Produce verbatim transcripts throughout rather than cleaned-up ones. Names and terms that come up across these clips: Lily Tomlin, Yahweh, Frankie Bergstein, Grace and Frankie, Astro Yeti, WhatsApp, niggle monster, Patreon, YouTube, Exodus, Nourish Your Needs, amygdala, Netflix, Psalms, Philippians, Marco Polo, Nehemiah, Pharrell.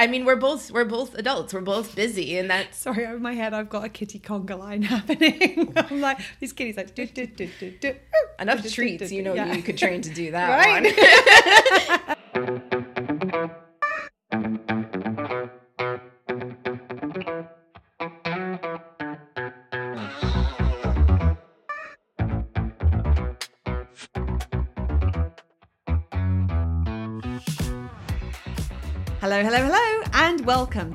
I mean, we're both we're both adults. We're both busy, and that. Sorry, over my head, I've got a kitty conga line happening. I'm like, these kitties like do do do do do. Enough do, treats, do, do, you know, yeah. You could train to do that, right? Hello, hello, hello, and welcome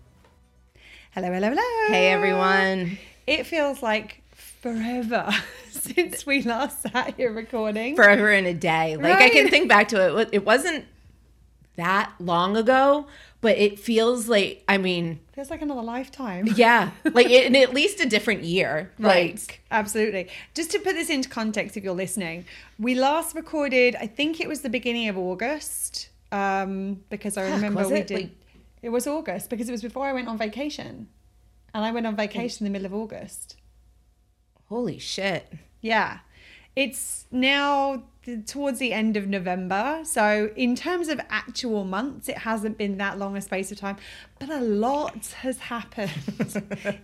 Hello, hello, hello. Hey, everyone. It feels like forever since we last sat here recording. Forever and a day. Like, right? I can think back to it. It wasn't that long ago, but it feels like, I mean. It feels like another lifetime. Yeah. Like, in at least a different year. Right. Like, absolutely. Just to put this into context, if you're listening, we last recorded, I think it was the beginning of August, um, because I remember we did. Like, It was August because it was before I went on vacation. And I went on vacation in the middle of August. Holy shit. Yeah. It's now th- towards the end of November. So in terms of actual months, it hasn't been that long a space of time. But a lot has happened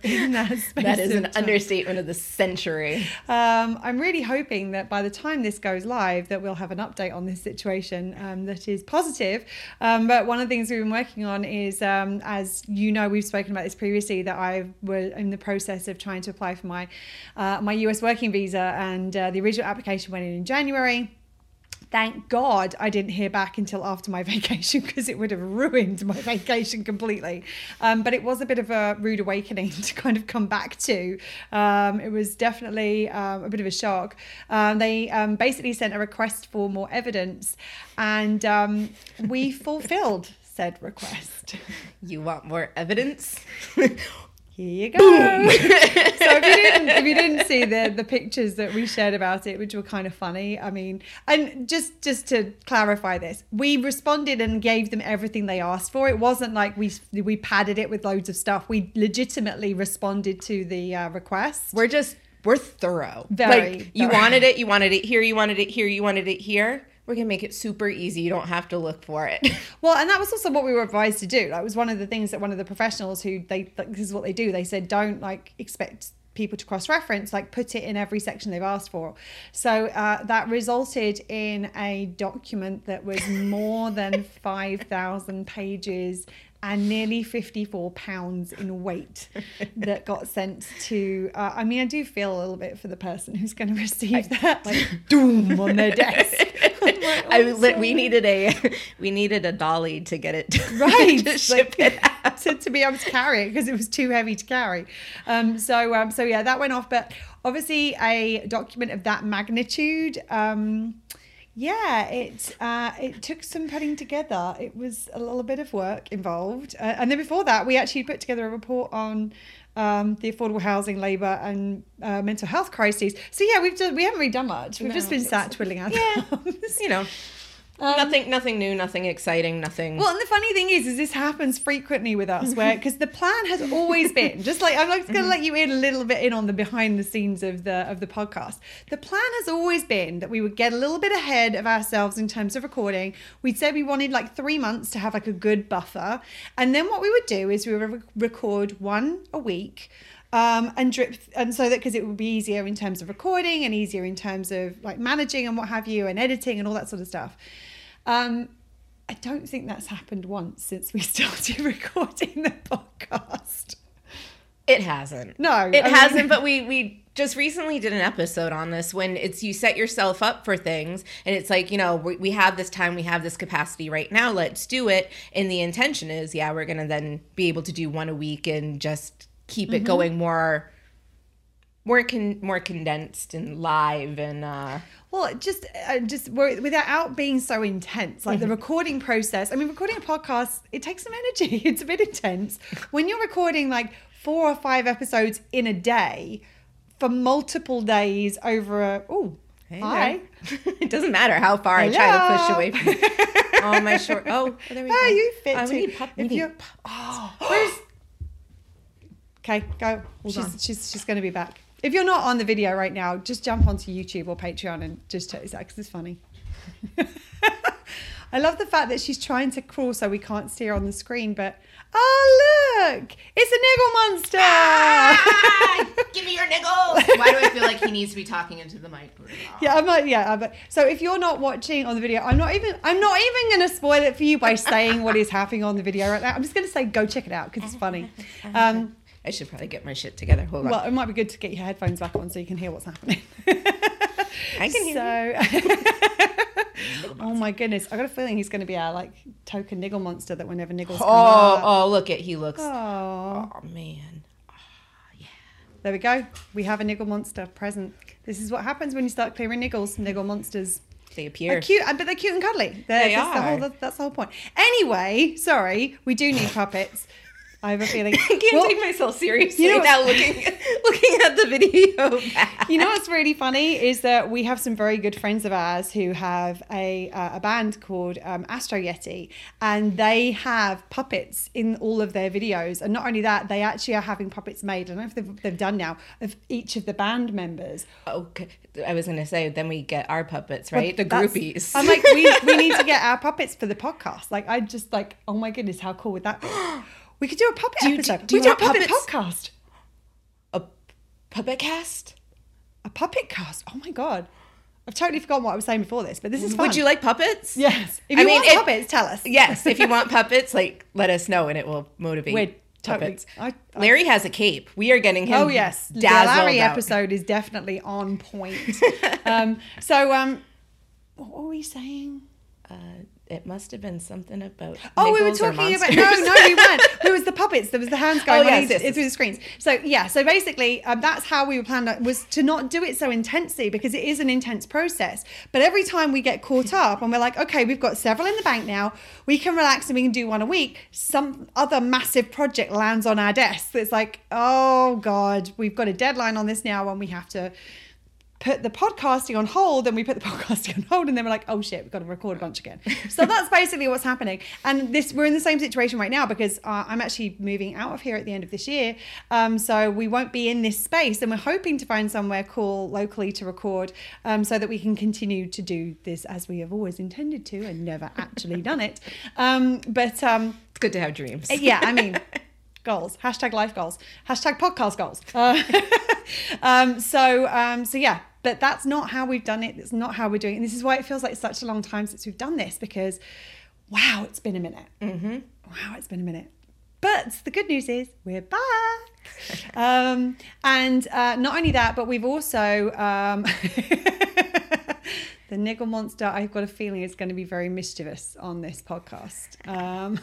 in that space of time. That is an understatement of the century. Um, I'm really hoping that by the time this goes live, that we'll have an update on this situation um, that is positive. Um, but one of the things we've been working on is, um, as you know, we've spoken about this previously, that I was in the process of trying to apply for my, uh, my U S working visa. And uh, the original application went in in January. Thank God I didn't hear back until after my vacation, because it would have ruined my vacation completely. Um, but it was a bit of a rude awakening to kind of come back to. Um, it was definitely um, a bit of a shock. Um, they um, basically sent a request for more evidence, and um, we fulfilled said request. You want more evidence? Here you go. So if you didn't, if you didn't see the, the pictures that we shared about it, which were kind of funny, I mean, and just, just to clarify this, we responded and gave them everything they asked for. It wasn't like we we padded it with loads of stuff. We legitimately responded to the uh, request. We're just, we're thorough. Very. Like, you thorough. wanted it, you wanted it here, you wanted it here, you wanted it here. We're going to make it super easy. You don't have to look for it. Well, and that was also what we were advised to do. That was one of the things that one of the professionals who they, this is what they do. They said, don't like expect people to cross-reference, like put it in every section they've asked for. So uh, that resulted in a document that was more than five thousand pages and nearly fifty-four pounds in weight that got sent to, uh, I mean, I do feel a little bit for the person who's going to receive I, that, like, doom on their desk. Like, oh, I lit, we needed a, we needed a dolly to get it, right, to ship like, it out. To, to be able to carry it, because it was too heavy to carry. Um, so, um, so yeah, that went off. But obviously a document of that magnitude, um, yeah, it uh, it took some putting together. It was a little bit of work involved. Uh, and then before that, we actually put together a report on um, the affordable housing, labour and uh, mental health crises. So, yeah, we've done, we haven't really done much. We've no, just been sat twiddling our yeah, thumbs. You know, um, nothing nothing new, nothing exciting, nothing. Well, and the funny thing is, is this happens frequently with us, where because the plan has always been, just like, I'm just going to let you in a little bit in on the behind the scenes of the of the podcast. The plan has always been that we would get a little bit ahead of ourselves in terms of recording. We'd said we wanted like three months to have like a good buffer. And then what we would do is we would re- record one a week. Um, and drip, and so that because it would be easier in terms of recording and easier in terms of like managing and what have you and editing and all that sort of stuff. Um, I don't think that's happened once since we started recording the podcast. It hasn't. No, it I hasn't. Mean, but we we just recently did an episode on this when it's you set yourself up for things and it's like, you know, we, we have this time, we have this capacity right now. Let's do it. And the intention is, yeah, we're gonna then be able to do one a week and just keep it mm-hmm. going more more con- more condensed and live and uh well just uh, just without being so intense, like the recording process. I mean, recording a podcast, it takes some energy. It's a bit intense when you're recording like four or five episodes in a day for multiple days over a oh hey hi it doesn't matter how far Hello. I try to push away from all my short oh there we go oh you fit uh, we need pup, we if need pup. Oh where's okay go Hold she's, on. she's she's gonna be back. If you're not on the video right now, just jump onto YouTube or Patreon and just check this out because it's funny. I love the fact that she's trying to crawl so we can't see her on the screen, but oh, look, it's a niggle monster. Ah, give me your niggles. Why do I feel like he needs to be talking into the mic? Yeah, I'm like, yeah. I'm like, so if you're not watching on the video, I'm not even I'm not even going to spoil it for you by saying what is happening on the video right now. I'm just going to say go check it out because it's funny. Um, I should probably get my shit together. Hold on. Well, it might be good to get your headphones back on so you can hear what's happening. I can hear so, you. Oh my goodness. I got a feeling he's going to be our like token niggle monster that whenever niggles come oh, out. Oh, look at he looks. Oh, oh man. Oh, yeah. There we go. We have a niggle monster present. This is what happens when you start clearing niggles, niggle monsters. They appear. They're cute, but they're cute and cuddly. They're, they that's are. The whole, that's the whole point. Anyway, sorry, we do need puppets. I have a feeling. I can't well, take myself seriously you know now looking looking at the video back. You know what's really funny is that we have some very good friends of ours who have a uh, a band called um, Astro Yeti, and they have puppets in all of their videos. And not only that, they actually are having puppets made. I don't know if they've, they've done now of each of the band members. Okay, I was going to say then we get our puppets, right? Well, the groupies. I'm like, we we need to get our puppets for the podcast. Like, I just like, oh my goodness, how cool would that be? We could do a puppet do you, episode. Do you we do a puppet podcast. A puppet cast? A puppet cast. Oh my God. I've totally forgotten what I was saying before this, but this is fun. Would you like puppets? Yes. If you I mean, want if, puppets, tell us. Yes. If you want puppets, like, let us know and it will motivate We're puppets. Totally, I, I, Larry has a cape. We are getting him oh, yes. dazzled out. The Larry episode is definitely on point. um, so um, what were we saying? Uh, It must have been something about. Oh, we were talking about no, no, we weren't. There was the puppets. There was the hands going oh, yes, yes. through the screens. So yeah, so basically, um, that's how we were planning. Was to not do it so intensely because it is an intense process. But every time we get caught up and we're like, okay, we've got several in the bank now. We can relax and we can do one a week. Some other massive project lands on our desk. It's like, oh God, we've got a deadline on this now, and we have to put the podcasting on hold, and we put the podcasting on hold, and then we're like, oh shit, we've got to record a bunch again. So that's basically what's happening. And this, we're in the same situation right now because uh, I'm actually moving out of here at the end of this year. Um, so we won't be in this space, and we're hoping to find somewhere cool locally to record um, so that we can continue to do this as we have always intended to and never actually done it. Um, but um, it's good to have dreams. Yeah, I mean, goals, hashtag life goals, hashtag podcast goals. Uh, um, so, um, so yeah, but that's not how we've done it. That's not how we're doing it. And this is why it feels like such a long time since we've done this because, wow, it's been a minute. Mm-hmm. Wow, it's been a minute. But the good news is we're back. um, and uh, not only that, but we've also... Um, the niggle monster, I've got a feeling, is going to be very mischievous on this podcast. Um,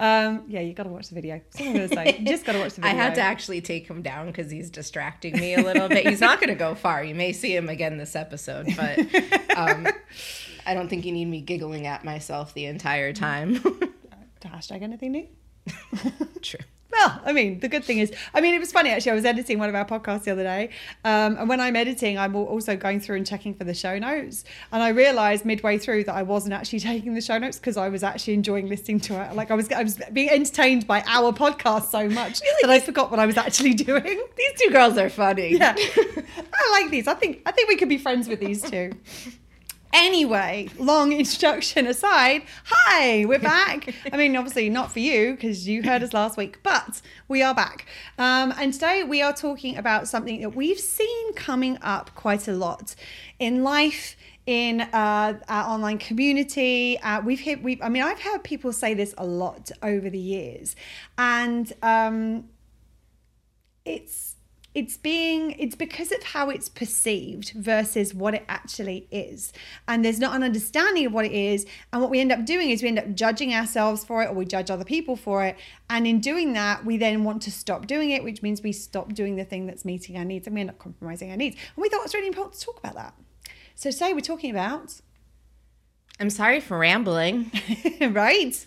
um, yeah, you got to watch the video. Someone's gonna say, you just got to watch the video. I had to actually take him down because he's distracting me a little bit. He's not going to go far. You may see him again this episode, but um, I don't think you need me giggling at myself the entire time. Hashtag anything new? True. Well, I mean, the good thing is, I mean, it was funny, actually. I was editing one of our podcasts the other day. Um, and when I'm editing, I'm also going through and checking for the show notes. And I realized midway through that I wasn't actually taking the show notes because I was actually enjoying listening to it. Like I was I was being entertained by our podcast so much really? that I forgot what I was actually doing. These two girls are funny. Yeah. I like these. I think I think we could be friends with these two. Anyway, long introduction aside, hi, we're back. I mean, obviously not for you because you heard us last week, but we are back. Um, and today we are talking about something that we've seen coming up quite a lot in life, in uh, our online community. Uh, we've hit, we've, I mean, I've heard people say this a lot over the years, and um, it's it's being, it's because of how it's perceived versus what it actually is. And there's not an understanding of what it is. And what we end up doing is we end up judging ourselves for it, or we judge other people for it. And in doing that, we then want to stop doing it, which means we stop doing the thing that's meeting our needs, and we end up compromising our needs. And we thought it was really important to talk about that. So today we're talking about... I'm sorry for rambling. Right?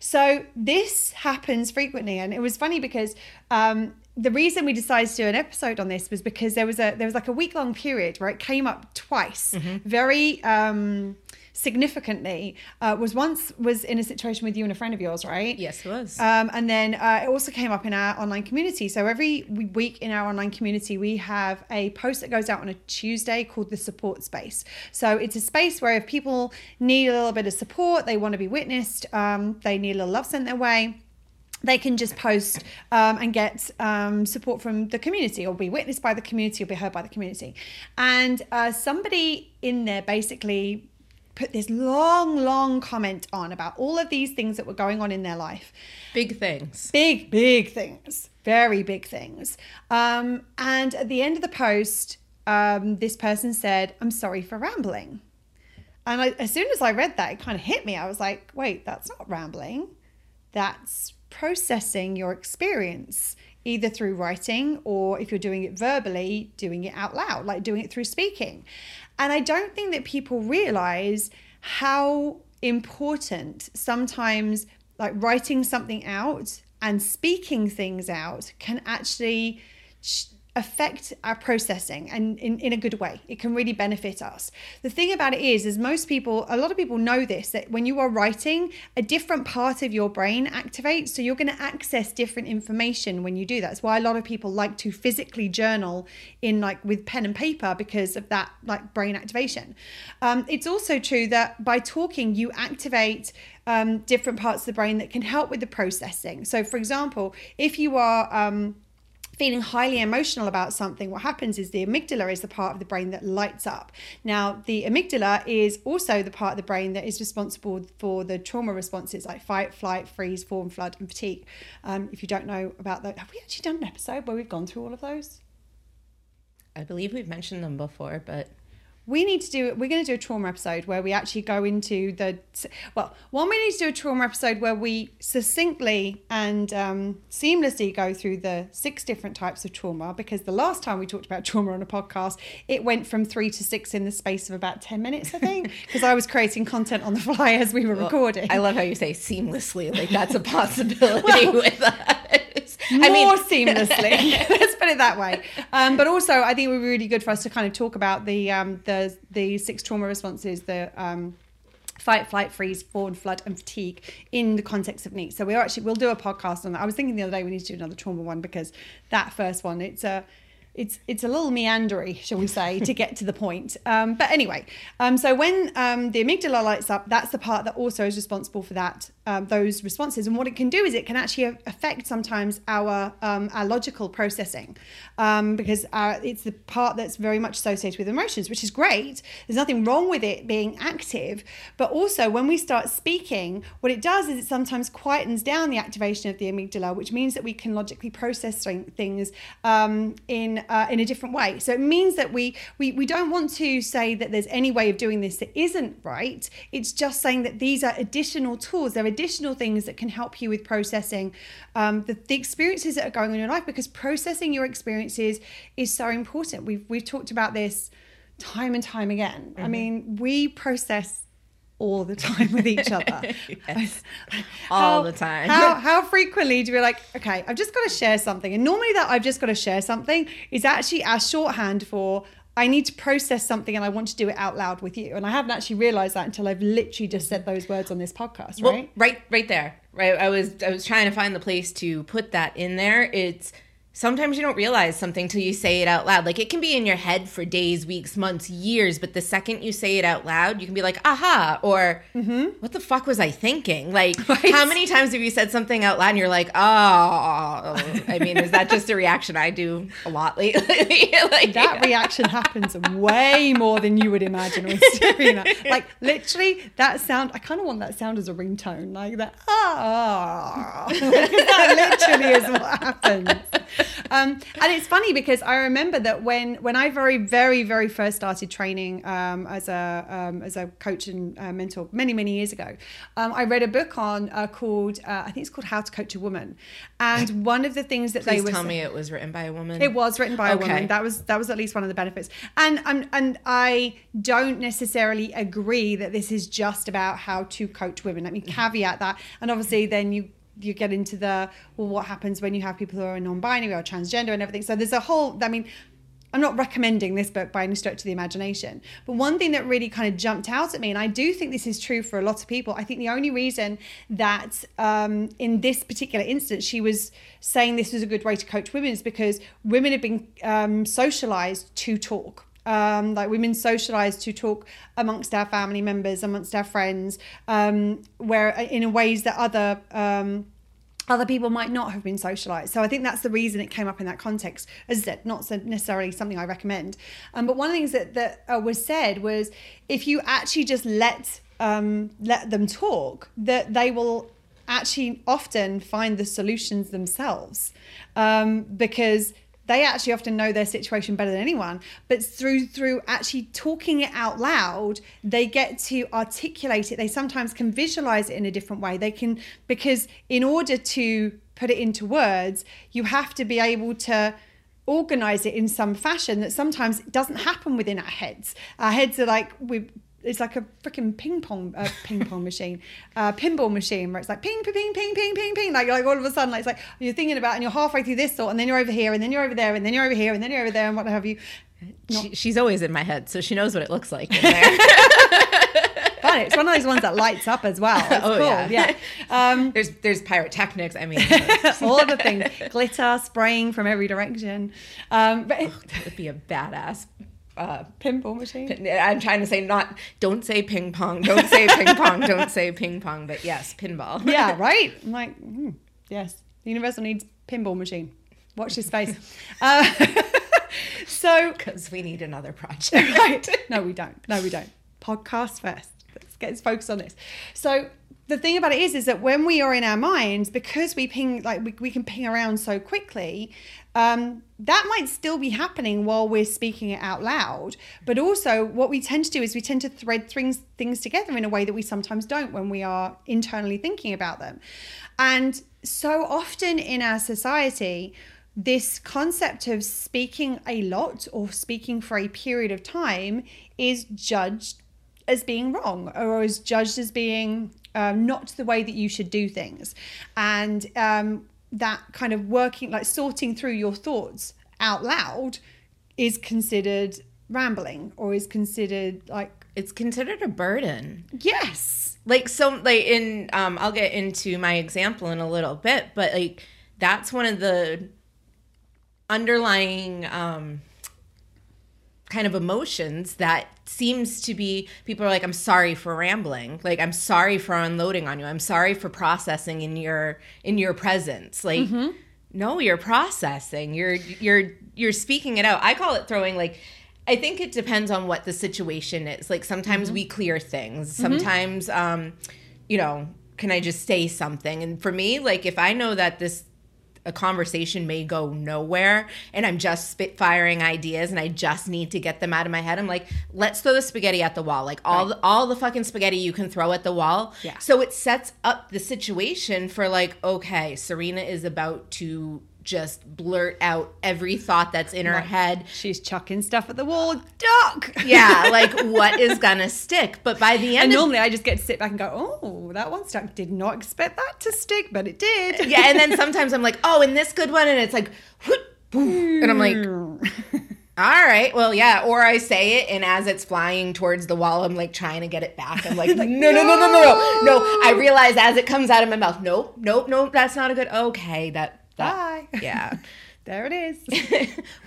So this happens frequently. And it was funny because... Um, the reason we decided to do an episode on this was because there was a there was like a week-long period where it came up twice, mm-hmm. very um, significantly. Uh, was once was in a situation with you and a friend of yours, right? Yes, it was. Um, and then uh, it also came up in our online community. So every week in our online community, we have a post that goes out on a Tuesday called the Support Space. So it's a space where if people need a little bit of support, they want to be witnessed, um, they need a little love sent their way, they can just post um, and get um, support from the community, or be witnessed by the community, or be heard by the community. And uh, somebody in there basically put this long, long comment on about all of these things that were going on in their life. Big things. Big, big things. Very big things. Um, and at the end of the post, um, this person said, "I'm sorry for rambling." And I, as soon as I read that, it kind of hit me. I was like, wait, that's not rambling. That's processing your experience, either through writing, or if you're doing it verbally, doing it out loud, like doing it through speaking. And I don't think that people realize how important sometimes like writing something out and speaking things out can actually sh- affect our processing, and in, in a good way. It can really benefit us. The thing about it is, is most people, a lot of people know this, that when you are writing, a different part of your brain activates. So you're going to access different information when you do that. That's why a lot of people like to physically journal in like with pen and paper, because of that like brain activation. Um, it's also true that by talking, you activate um, different parts of the brain that can help with the processing. So for example, if you are... Um, feeling highly emotional about something, what happens is the amygdala is the part of the brain that lights up. Now, the amygdala is also the part of the brain that is responsible for the trauma responses like fight, flight, freeze, fawn, flood, and fatigue. Um, if you don't know about that, have we actually done an episode where we've gone through all of those? I believe we've mentioned them before, but... We need to do it. We're going to do a trauma episode where we actually go into the, well, one, we need to do a trauma episode where we succinctly and um, seamlessly go through the six different types of trauma, because the last time we talked about trauma on a podcast, it went from three to six in the space of about ten minutes, I think, because I was creating content on the fly as we were well, recording. I love how you say seamlessly, like that's a possibility well, with us. More I mean, seamlessly. Let's put it that way. Um, but also, I think it would be really good for us to kind of talk about the um, the the six trauma responses, the um fight, flight, freeze, fawn, flood, and fatigue in the context of needs. So we're actually we'll do a podcast on that. I was thinking the other day we need to do another trauma one, because that first one, it's a it's it's a little meandery, shall we say, to get to the point. Um but anyway, um so when um the amygdala lights up, that's the part that also is responsible for that um those responses. And what it can do is it can actually affect sometimes our um our logical processing, um because our, it's the part that's very much associated with emotions, which is great. There's nothing wrong with it being active, but also when we start speaking, what it does is it sometimes quietens down the activation of the amygdala, which means that we can logically process things um in Uh, in a different way. So it means that we, we we don't want to say that there's any way of doing this that isn't right. It's just saying that these are additional tools. They're additional things that can help you with processing um, the, the experiences that are going on in your life, because processing your experiences is so important. We've, we've talked about this time and time again. Mm-hmm. I mean, we process all the time with each other. Yes. how, all the time. how, how frequently do we like, okay, I've just got to share something. And normally that I've just got to share something is actually our shorthand for I need to process something and I want to do it out loud with you. And I haven't actually realized that until I've literally just said those words on this podcast, well, right? Right, right there. Right. I was, I was trying to find the place to put that in there. It's sometimes you don't realize something till you say it out loud. Like it can be in your head for days, weeks, months, years, but the second you say it out loud, you can be like, aha, or mm-hmm. What the fuck was I thinking? Like right. How many times have you said something out loud and you're like, oh, I mean, is that just a reaction I do a lot lately? Like, that reaction happens way more than you would imagine. Like literally that sound, I kind of want that sound as a ringtone, like that, ah, oh. That literally is what happens. Um, and it's funny because I remember that when when I very, very, very first started training um, as a um, as a coach and uh, mentor many, many years ago, um, I read a book on uh, called, uh, I think it's called How to Coach a Woman. And one of the things that Please they were... tell me it was written by a woman. It was written by okay. a woman. That was that was at least one of the benefits. And, and, and I don't necessarily agree that this is just about how to coach women. Let me caveat that. And obviously then you... you get into the, well, what happens when you have people who are non-binary or transgender and everything. So there's a whole, I mean, I'm not recommending this book by any stretch of the imagination. But one thing that really kind of jumped out at me, and I do think this is true for a lot of people, I think the only reason that um, in this particular instance she was saying this was a good way to coach women is because women have been um, socialized to talk. Um, like women socialized to talk amongst our family members, amongst our friends, um, where in ways that other um, other people might not have been socialized. So I think that's the reason it came up in that context. As I said, not so necessarily something I recommend. Um, but one of the things that, that uh, was said was if you actually just let um, let them talk, that they will actually often find the solutions themselves um, because they actually often know their situation better than anyone, but through through actually talking it out loud, they get to articulate it. They sometimes can visualize it in a different way. They can, because in order to put it into words, you have to be able to organize it in some fashion that sometimes doesn't happen within our heads. Our heads are like, we it's like a freaking ping pong uh, ping pong machine, uh, pinball machine, where it's like ping, ping, ping, ping, ping, ping, ping. Like, like all of a sudden, like it's like you're thinking about and you're halfway through this thought and then you're over here and then you're over there and then you're over here and then you're over there and what have you. Not- she, she's always in my head, so she knows what it looks like in there. Fun. It's one of those ones that lights up as well. It's oh, cool. Yeah. yeah. Um, there's there's pyrotechnics. I mean, all the things. Glitter spraying from every direction. Um, but it- oh, that would be a badass Uh, pinball machine. I'm trying to say not, don't say ping pong, don't say ping pong, don't say ping pong, but yes, pinball. Yeah, right? I'm like, mm, yes, the universal needs pinball machine. Watch this space. Uh, so. Because we need another project. Right. No, we don't. No, we don't. Podcast first. Let's get focused on this. So the thing about it is, is that when we are in our minds, because we ping, like we, we can ping around so quickly, Um, that might still be happening while we're speaking it out loud. But also what we tend to do is we tend to thread things, things together in a way that we sometimes don't when we are internally thinking about them. And so often in our society, this concept of speaking a lot or speaking for a period of time is judged as being wrong or is judged as being um, not the way that you should do things. And um that kind of working, like sorting through your thoughts out loud is considered rambling or is considered like... It's considered a burden. Yes. Like, so like in, um, I'll get into my example in a little bit, but like that's one of the underlying um, kind of emotions that seems to be, people are like, I'm sorry for rambling. Like, I'm sorry for unloading on you. I'm sorry for processing in your in your presence. Like, mm-hmm. No, you're processing. You're you're you're speaking it out. I call it throwing. Like, I think it depends on what the situation is. Like, sometimes mm-hmm. we clear things. Sometimes, mm-hmm. um, you know, can I just say something? And for me, like, if I know that this a conversation may go nowhere and I'm just spitfiring ideas and I just need to get them out of my head, I'm like, let's throw the spaghetti at the wall. Like all, right. the, all the fucking spaghetti you can throw at the wall. Yeah. So it sets up the situation for like, okay, Serena is about to just blurt out every thought that's in her like, head. She's chucking stuff at the wall. Duck! Yeah, like what is gonna stick? But by the end And of- normally I just get to sit back and go, oh, that one stuck. Did not expect that to stick, but it did. Yeah, and then sometimes I'm like, oh, and this good one, and it's like, whoop, boom. And I'm like, all right, well, yeah. Or I say it, and as it's flying towards the wall, I'm like trying to get it back. I'm like, like no, no, no, no, no, no. No, I realize as it comes out of my mouth, nope, nope, nope, that's not a good, okay, that. Bye. Yeah. There it is.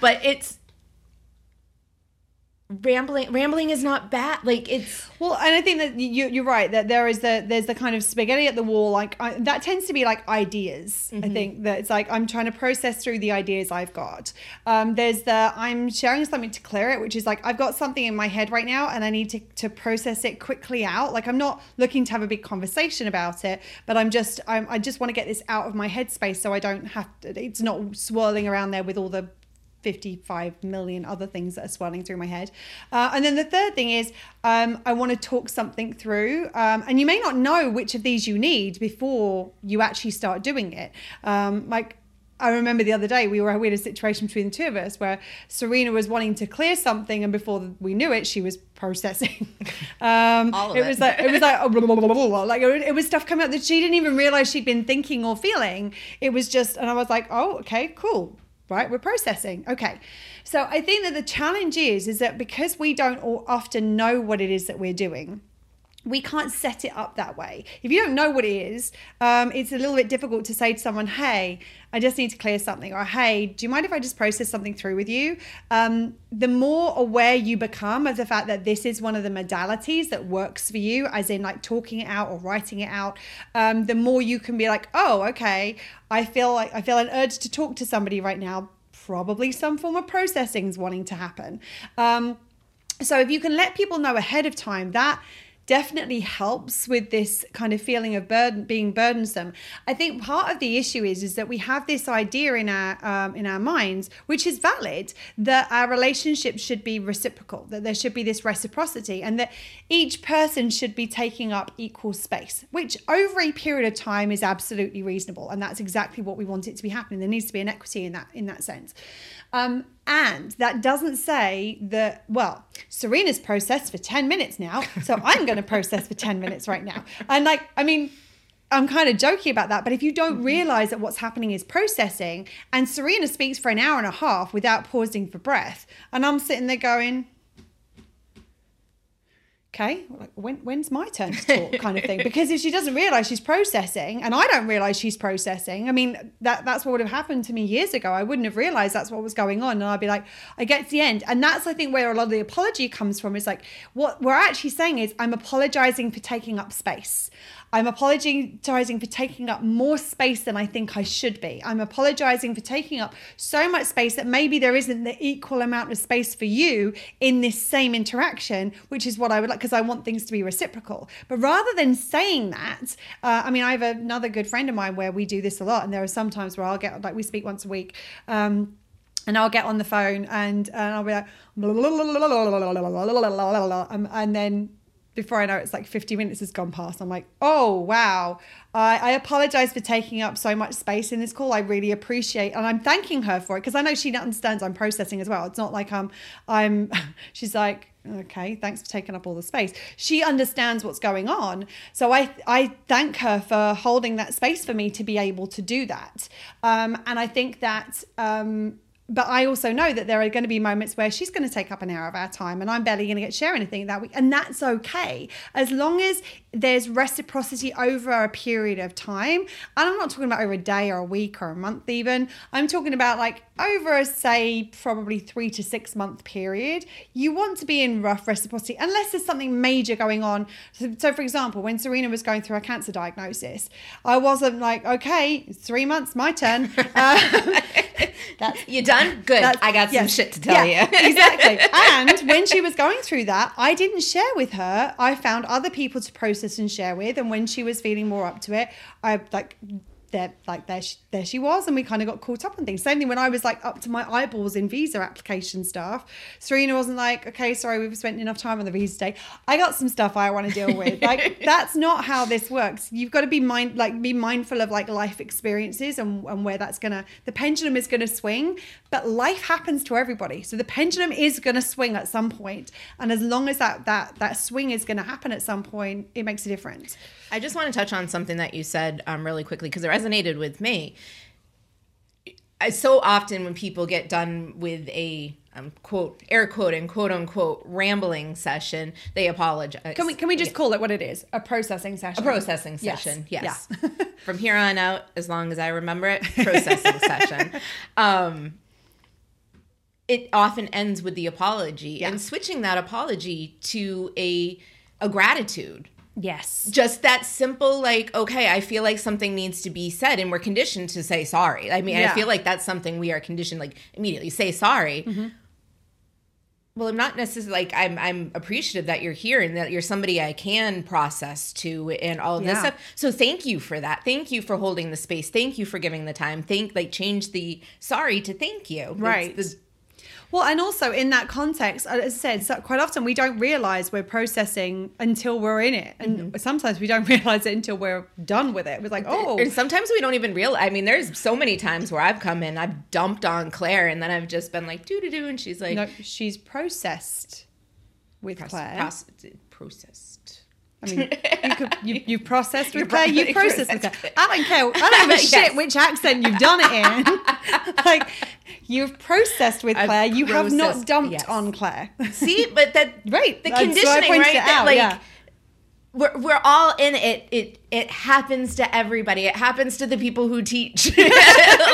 But it's rambling rambling is not bad. Like, it's well, and I think that you, you're right that there is the there's the kind of spaghetti at the wall, like I, that tends to be like ideas. Mm-hmm. I think that it's like I'm trying to process through the ideas I've got. Um there's the I'm sharing something to clear it, which is like I've got something in my head right now and I need to to process it quickly out. Like I'm not looking to have a big conversation about it, but I'm just I'm, I just want to get this out of my headspace so I don't have to, it's not swirling around there with all the fifty-five million other things that are swirling through my head. Uh, and then the third thing is um, I want to talk something through. Um, and you may not know which of these you need before you actually start doing it. Um, like I remember the other day we were we had a situation between the two of us where Serena was wanting to clear something, and before we knew it, she was processing. Um, All of it, it was like it was like oh, blah, blah, blah, blah, blah. Like it was stuff coming out that she didn't even realize she'd been thinking or feeling. It was just, and I was like, oh, okay, cool. Right, we're processing. Okay, so I think that the challenge is is that because we don't all often know what it is that we're doing, we can't set it up that way. If you don't know what it is, um, it's a little bit difficult to say to someone, "Hey, I just need to clear something," or "Hey, do you mind if I just process something through with you?" Um, the more aware you become of the fact that this is one of the modalities that works for you, as in like talking it out or writing it out, um, the more you can be like, "Oh, okay. I feel like I feel an urge to talk to somebody right now. Probably some form of processing is wanting to happen." Um, so if you can let people know ahead of time, that definitely helps with this kind of feeling of burden, being burdensome. I think part of the issue is is that we have this idea in our um, in our minds, which is valid, that our relationships should be reciprocal, that there should be this reciprocity, and that each person should be taking up equal space, which over a period of time is absolutely reasonable, and that's exactly what we want it to be happening. There needs to be an equity in that in that sense. Um, and that doesn't say that, well, Serena's processed for ten minutes now, so I'm going to process for ten minutes right now. And like, I mean, I'm kind of joking about that, but if you don't realize that what's happening is processing, and Serena speaks for an hour and a half without pausing for breath, and I'm sitting there going, okay, like when, when's my turn to talk, kind of thing. Because if she doesn't realize she's processing, and I don't realize she's processing, I mean, that that's what would have happened to me years ago. I wouldn't have realized that's what was going on. And I'd be like, I get to the end. And that's, I think, where a lot of the apology comes from. It's like, what we're actually saying is, I'm apologizing for taking up space. I'm apologizing for taking up more space than I think I should be. I'm apologizing for taking up so much space that maybe there isn't the equal amount of space for you in this same interaction, which is what I would like, because I want things to be reciprocal. But rather than saying that, uh, I mean, I have another good friend of mine where we do this a lot, and there are some times where I'll get, like, we speak once a week, um, and I'll get on the phone and, and I'll be like, and, and then, before I know it, it's like fifty minutes has gone past. I'm like, oh, wow. I, I apologize for taking up so much space in this call. I really appreciate, and I'm thanking her for it, because I know she understands I'm processing as well. It's not like um, I'm, she's like, okay, thanks for taking up all the space. She understands what's going on. So I I thank her for holding that space for me to be able to do that. Um, and I think that, um, but I also know that there are going to be moments where she's going to take up an hour of our time, and I'm barely going to get to share anything that week. And that's okay, as long as there's reciprocity over a period of time. And I'm not talking about over a day or a week or a month even. I'm talking about like over a, say, probably three to six month period. You want to be in rough reciprocity unless there's something major going on. So, so for example, when Serena was going through her cancer diagnosis, I wasn't like, okay, it's three months, my turn. Uh, That's, you're done? Good. I got some yeah, shit to tell yeah, you. Exactly. And when she was going through that, I didn't share with her. I found other people to process and share with. And when she was feeling more up to it, I like... There, like there she, there she was, and we kind of got caught up on things. Same thing when I was like up to my eyeballs in visa application stuff. Serena wasn't like, okay, sorry, we've spent enough time on the visa day. I got some stuff I want to deal with. Like that's not how this works. You've got to be mind, like be mindful of like life experiences and, and where that's gonna, the pendulum is gonna swing. But life happens to everybody, so the pendulum is gonna swing at some point. And as long as that that that swing is gonna happen at some point, it makes a difference. I just want to touch on something that you said um, really quickly, because there are resonated with me. I, so often when people get done with a um, quote, air quoting, quote unquote, rambling session, they apologize. Can we can we just yeah. call it what it is? A processing session. A processing session. Yes. yes. Yeah. From here on out, as long as I remember it, processing session. Um, it often ends with the apology, yeah. and switching that apology to a a gratitude. Yes. Just that simple, like, okay, I feel like something needs to be said, and we're conditioned to say sorry. I mean, yeah. I feel like that's something we are conditioned, like, immediately say sorry. Mm-hmm. Well, I'm not necessarily, like, I'm I'm appreciative that you're here and that you're somebody I can process to and all of yeah. this stuff. So thank you for that. Thank you for holding the space. Thank you for giving the time. Thank, like, change the sorry to thank you. Right. It's the, Well, and also in that context, as I said, quite often we don't realize we're processing until we're in it. And mm-hmm. sometimes we don't realize it until we're done with it. It was like, oh. And sometimes we don't even realize. I mean, there's so many times where I've come in, I've dumped on Claire, and then I've just been like, doo-doo-doo. And she's like. No, she's processed with proce- Claire. Proce- processed. I mean, you, could, you, you processed with Claire, you processed with Claire. I don't care. I don't give a shit yes. which accent you've done it in. Like, you've processed with Claire. I've you processed, have not dumped yes. on Claire. See, but that right, the conditioning, so right? That, out, like, yeah. we're we're all in it. It it happens to everybody. It happens to the people who teach.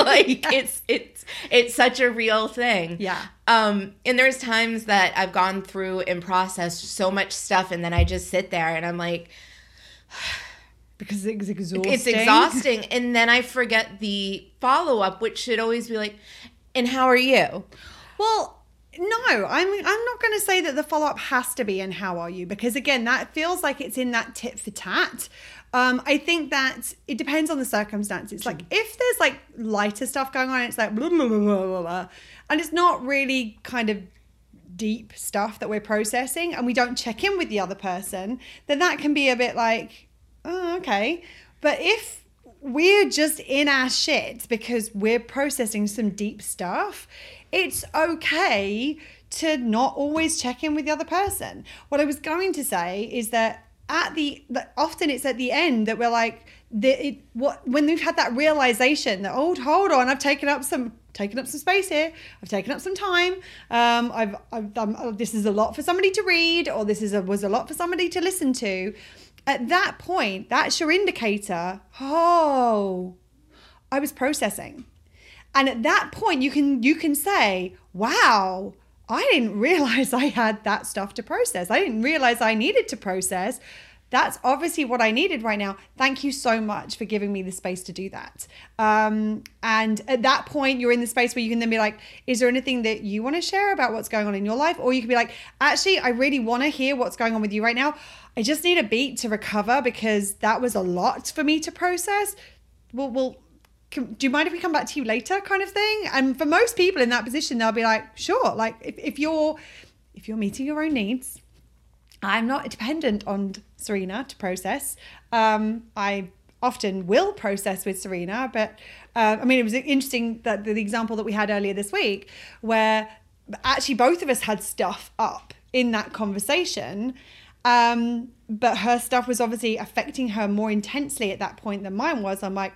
Like yes. it's it's it's such a real thing. Yeah. Um, and there's times that I've gone through and processed so much stuff, and then I just sit there and I'm like, because it's exhausting. It's exhausting, and then I forget the follow up, which should always be like, and how are you? Well. No, I'm I'm not going to say that the follow-up has to be in how are you, because again, that feels like it's in that tit for tat. Um, I think that it depends on the circumstance. It's like if there's like lighter stuff going on, it's like blah, blah, blah, blah, blah, and it's not really kind of deep stuff that we're processing and we don't check in with the other person, then that can be a bit like, oh, okay. But if we're just in our shit because we're processing some deep stuff, it's okay to not always check in with the other person. What I was going to say is that at the that often it's at the end that we're like, the, it, what when we've had that realization that oh hold on, I've taken up some taken up some space here, I've taken up some time, um, I've I've done oh, this is a lot for somebody to read, or this is a, was a lot for somebody to listen to. At that point, that's your indicator. Oh, I was processing. And at that point, you can you can say, wow, I didn't realize I had that stuff to process. I didn't realize I needed to process. That's obviously what I needed right now. Thank you so much for giving me the space to do that. Um, and at that point, you're in the space where you can then be like, is there anything that you want to share about what's going on in your life? Or you can be like, actually, I really want to hear what's going on with you right now. I just need a beat to recover because that was a lot for me to process. Well, we'll Can, do you mind if we come back to you later kind of thing? And for most people in that position, they'll be like, sure. Like if, if you're if you're meeting your own needs, I'm not dependent on Serena to process. Um, I often will process with Serena, but uh, I mean, it was interesting that the, the example that we had earlier this week where actually both of us had stuff up in that conversation. Um, but her stuff was obviously affecting her more intensely at that point than mine was. I'm like,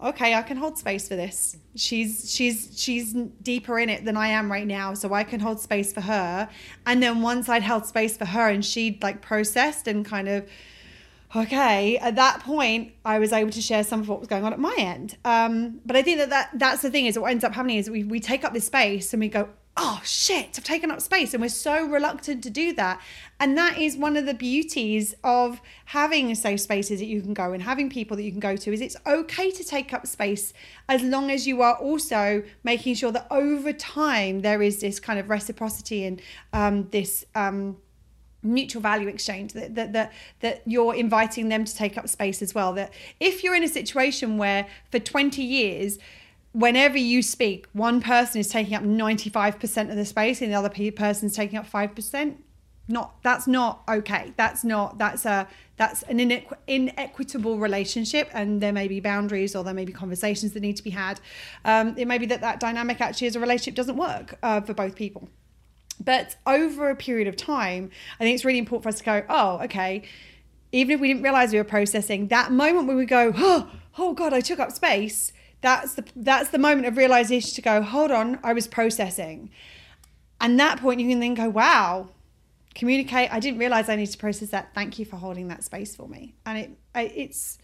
okay, I can hold space for this. She's she's she's deeper in it than I am right now, so I can hold space for her. And then once I'd held space for her and she'd like processed and kind of, okay, at that point, I was able to share some of what was going on at my end. Um, but I think that, that that's the thing is what ends up happening is we, we take up this space and we go, oh shit, I've taken up space. And we're so reluctant to do that. And that is one of the beauties of having safe spaces that you can go and having people that you can go to is it's okay to take up space as long as you are also making sure that over time there is this kind of reciprocity and um, this um, mutual value exchange that, that that that you're inviting them to take up space as well. That if you're in a situation where for twenty years, whenever you speak, one person is taking up ninety-five percent of the space and the other person's taking up five percent. Not, that's not okay. That's not, that's a, that's an inequ- inequitable relationship, and there may be boundaries or there may be conversations that need to be had. Um, it may be that that dynamic actually as a relationship doesn't work uh, for both people. But over a period of time, I think it's really important for us to go, oh, okay, even if we didn't realize we were processing, that moment where we go, oh, oh God, I took up space, That's the that's the moment of realization to go, hold on, I was processing. And that point you can then go, wow, communicate. I didn't realize I need to process that. Thank you for holding that space for me. And it it's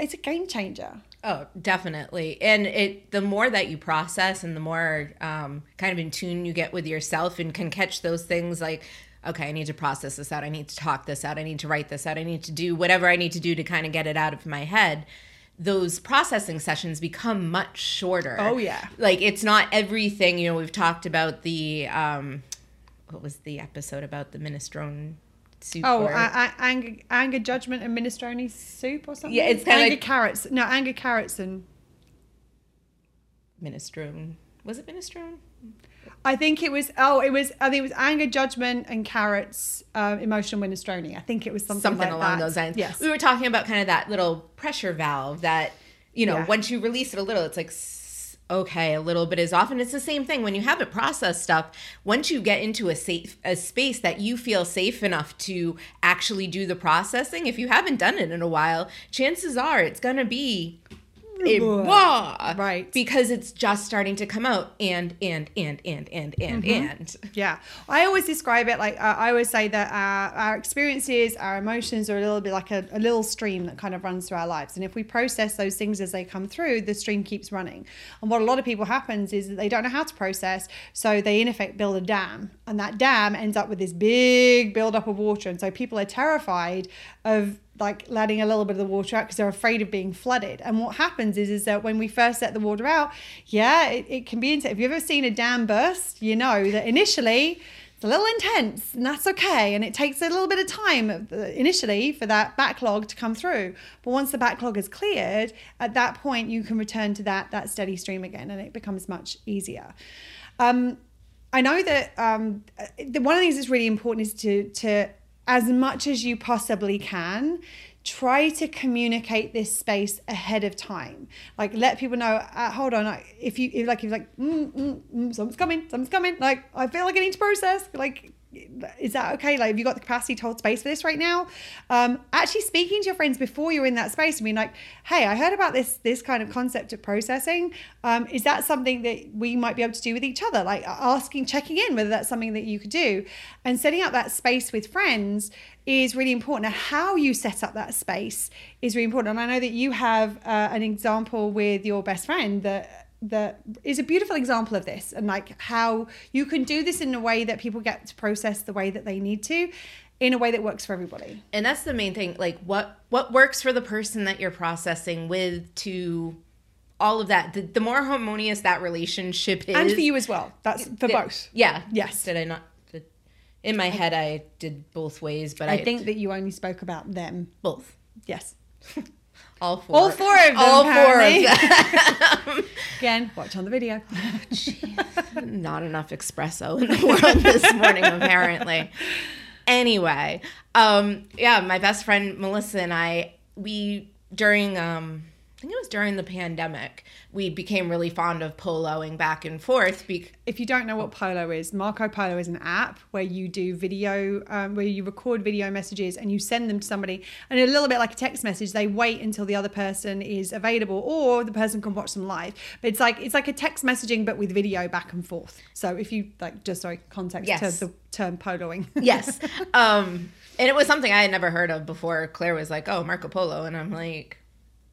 it's a game changer. Oh, definitely. And it the more that you process and the more um, kind of in tune you get with yourself and can catch those things like, okay, I need to process this out. I need to talk this out. I need to write this out. I need to do whatever I need to do to kind of get it out of my head. Those processing sessions become much shorter. Oh, yeah. Like, it's not everything. You know, we've talked about the, um, what was the episode about the minestrone soup? Oh, or... I, I, anger, anger, judgment, and minestrone soup or something? Yeah, it's kind of Anger like... carrots. No, anger, carrots, and... minestrone. Was it minestrone? I think it was, oh, it was, I think it was anger, judgment, and carrots, uh, emotional minestrone. I think it was something, something like along that. Those lines. Yes. We were talking about kind of that little pressure valve that, you know, yeah. once you release it a little, it's like, okay, a little bit is off. And it's the same thing when you haven't processed stuff. Once you get into a safe, a space that you feel safe enough to actually do the processing, if you haven't done it in a while, chances are it's going to be... It, wah, right, because it's just starting to come out and and and and and and mm-hmm. and yeah. I always describe it like uh, I always say that our, our experiences, our emotions are a little bit like a, a little stream that kind of runs through our lives, and if we process those things as they come through, the stream keeps running. And what a lot of people happens is that they don't know how to process, so they in effect build a dam, and that dam ends up with this big buildup of water, and so people are terrified of like letting a little bit of the water out because they're afraid of being flooded. And what happens is is that when we first let the water out, yeah, it, it can be intense. If you've ever seen a dam burst, you know that initially it's a little intense, and that's okay. And it takes a little bit of time initially for that backlog to come through. But once the backlog is cleared, at that point you can return to that that steady stream again, and it becomes much easier. Um, I know that um, one of the things that's really important is to to as much as you possibly can, try to communicate this space ahead of time. Like, let people know, uh, hold on, I, if you if like, if like, mm, mm, mm, something's coming, something's coming. Like, I feel like I need to process. Like, is that okay? Like, have you got the capacity to hold space for this right now? Um, actually speaking to your friends before you're in that space and being like, hey, I heard about this this kind of concept of processing. Um, is that something that we might be able to do with each other? Like asking, checking in whether that's something that you could do. And setting up that space with friends is really important. Now, how you set up that space is really important. And I know that you have uh, an example with your best friend that that is a beautiful example of this, and like how you can do this in a way that people get to process the way that they need to in a way that works for everybody. And that's the main thing, like what what works for the person that you're processing with, to all of that. The, the more harmonious that relationship is. And for you as well. That's for the, both. Yeah. Yes. Did I not? Did, in my I, head, I did both ways, but I, I think that you only spoke about them. Both. Yes. All four. All four of them. All apparently. Four of them. Again, watch on the video. Oh, geez. Not enough espresso in the world this morning, apparently. Anyway, um, yeah, my best friend Melissa and I, we during, um, I think it was during the pandemic, we became really fond of poloing back and forth. Be- if you don't know what Polo is, Marco Polo is an app where you do video, um, where you record video messages and you send them to somebody. And a little bit like a text message, they wait until the other person is available, or the person can watch them live. But it's like it's like a text messaging but with video back and forth. So if you like, just sorry, context yes. to the term poloing. Yes, um, and it was something I had never heard of before. Claire was like, "Oh, Marco Polo," and I'm like,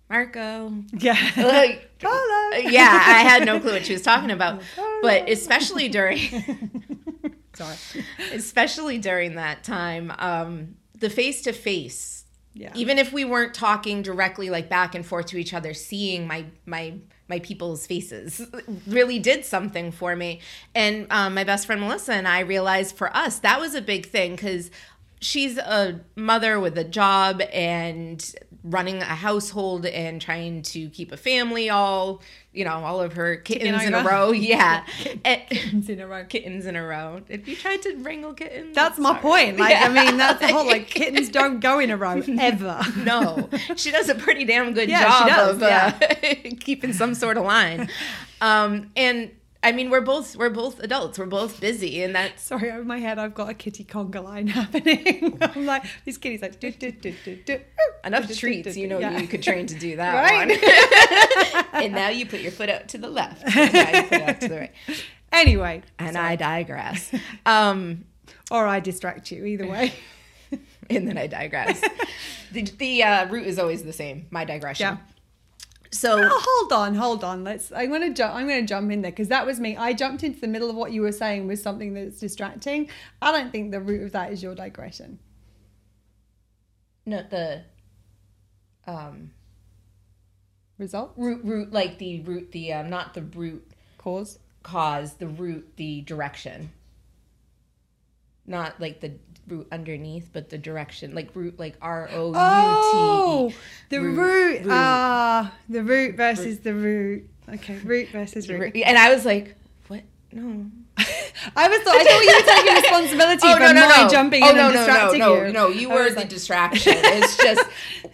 Marco. Yeah. Like, Polo. Yeah, I had no clue what she was talking about. Polo. But especially during sorry. Especially during that time, um, the face to face. Yeah. Even if we weren't talking directly like back and forth to each other, seeing my my my people's faces really did something for me. And um, my best friend Melissa and I realized for us that was a big thing, because she's a mother with a job and running a household and trying to keep a family, all, you know, all of her kittens in a row. Yeah. Kittens in a row. Kittens in a row. If you tried to wrangle kittens. That's my sorry. point. Like, yeah. I mean, that's the whole, like, kittens don't go in a row ever. No. She does a pretty damn good yeah, job she does. of yeah. uh, keeping some sort of line. Um, and I mean, we're both we're both adults. We're both busy, and that's sorry. Over my head, I've got a kitty conga line happening. I'm like, this kitty's like, do, do, do, do, do. Enough do, treats. Do, do, do. You know, yeah. you could train to do that, right? And now you put your foot out to the left. And now you put it out to the right. Anyway, and sorry. I digress. Um, or I distract you. Either way. and then I digress. the the uh, root is always the same. My digression. Yeah. So oh, hold on, hold on. Let's. I'm gonna jump. I'm gonna jump in there because that was me. I jumped into the middle of what you were saying with something that's distracting. I don't think the root of that is your digression. No, the um, result. Root, root, like the root, the um, not the root cause. Cause the root, the direction. Not like the root underneath, but the direction, like root, like R O U T. Oh, the root, root, root. Ah, the root versus root. the root. Okay, root versus root. And I was like, what? No. I was. Thought, I thought you were taking responsibility oh, for no, no, my no. jumping oh, in no, and distracting no, no, you. No, no, you were the like... distraction. It's just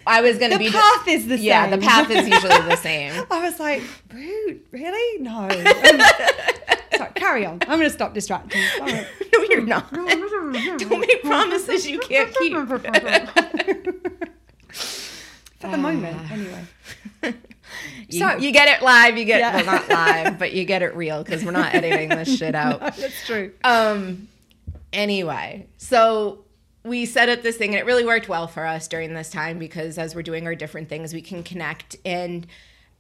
I was going to be. The path is the same. Yeah, the path is usually the same. I was like, root, really? No. Sorry, carry on. I'm going to stop distracting. Right. No, you're not. Don't make promises you can't keep. For the uh, moment, anyway. You, so, you get it live. You get yeah. well, not live, but you get it real because we're not editing this shit out. No, that's true. Um. Anyway, so we set up this thing, and it really worked well for us during this time because as we're doing our different things, we can connect and.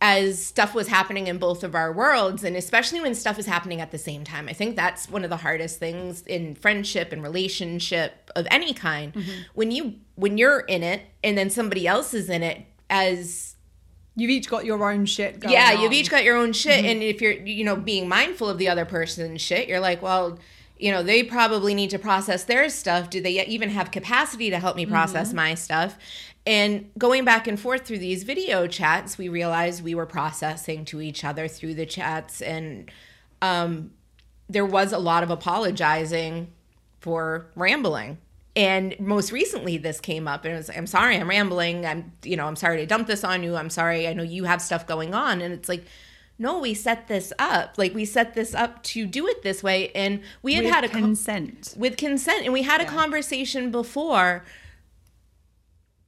As stuff was happening in both of our worlds, and especially when stuff is happening at the same time. I think that's one of the hardest things in friendship and relationship of any kind. Mm-hmm. When you when you're in it and then somebody else is in it, as you've each got your own shit going Yeah, on. You've each got your own shit. Mm-hmm. And if you're, you know, being mindful of the other person's shit, you're like, well, you know, they probably need to process their stuff. Do they even have capacity to help me process mm-hmm. my stuff? And going back and forth through these video chats, we realized we were processing to each other through the chats. And um, there was a lot of apologizing for rambling. And most recently this came up and it was, I'm sorry, I'm rambling. I'm, you know, I'm sorry to dump this on you. I'm sorry. I know you have stuff going on. And it's like, no, we set this up. Like we set this up to do it this way. And we had with had a consent con- with consent. And we had yeah. a conversation before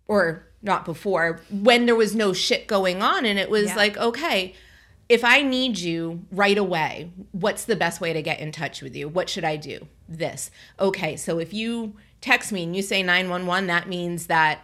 or not before, when there was no shit going on. And it was yeah. like, okay, if I need you right away, what's the best way to get in touch with you? What should I do? This. Okay, so if you text me and you say nine one one, that means that,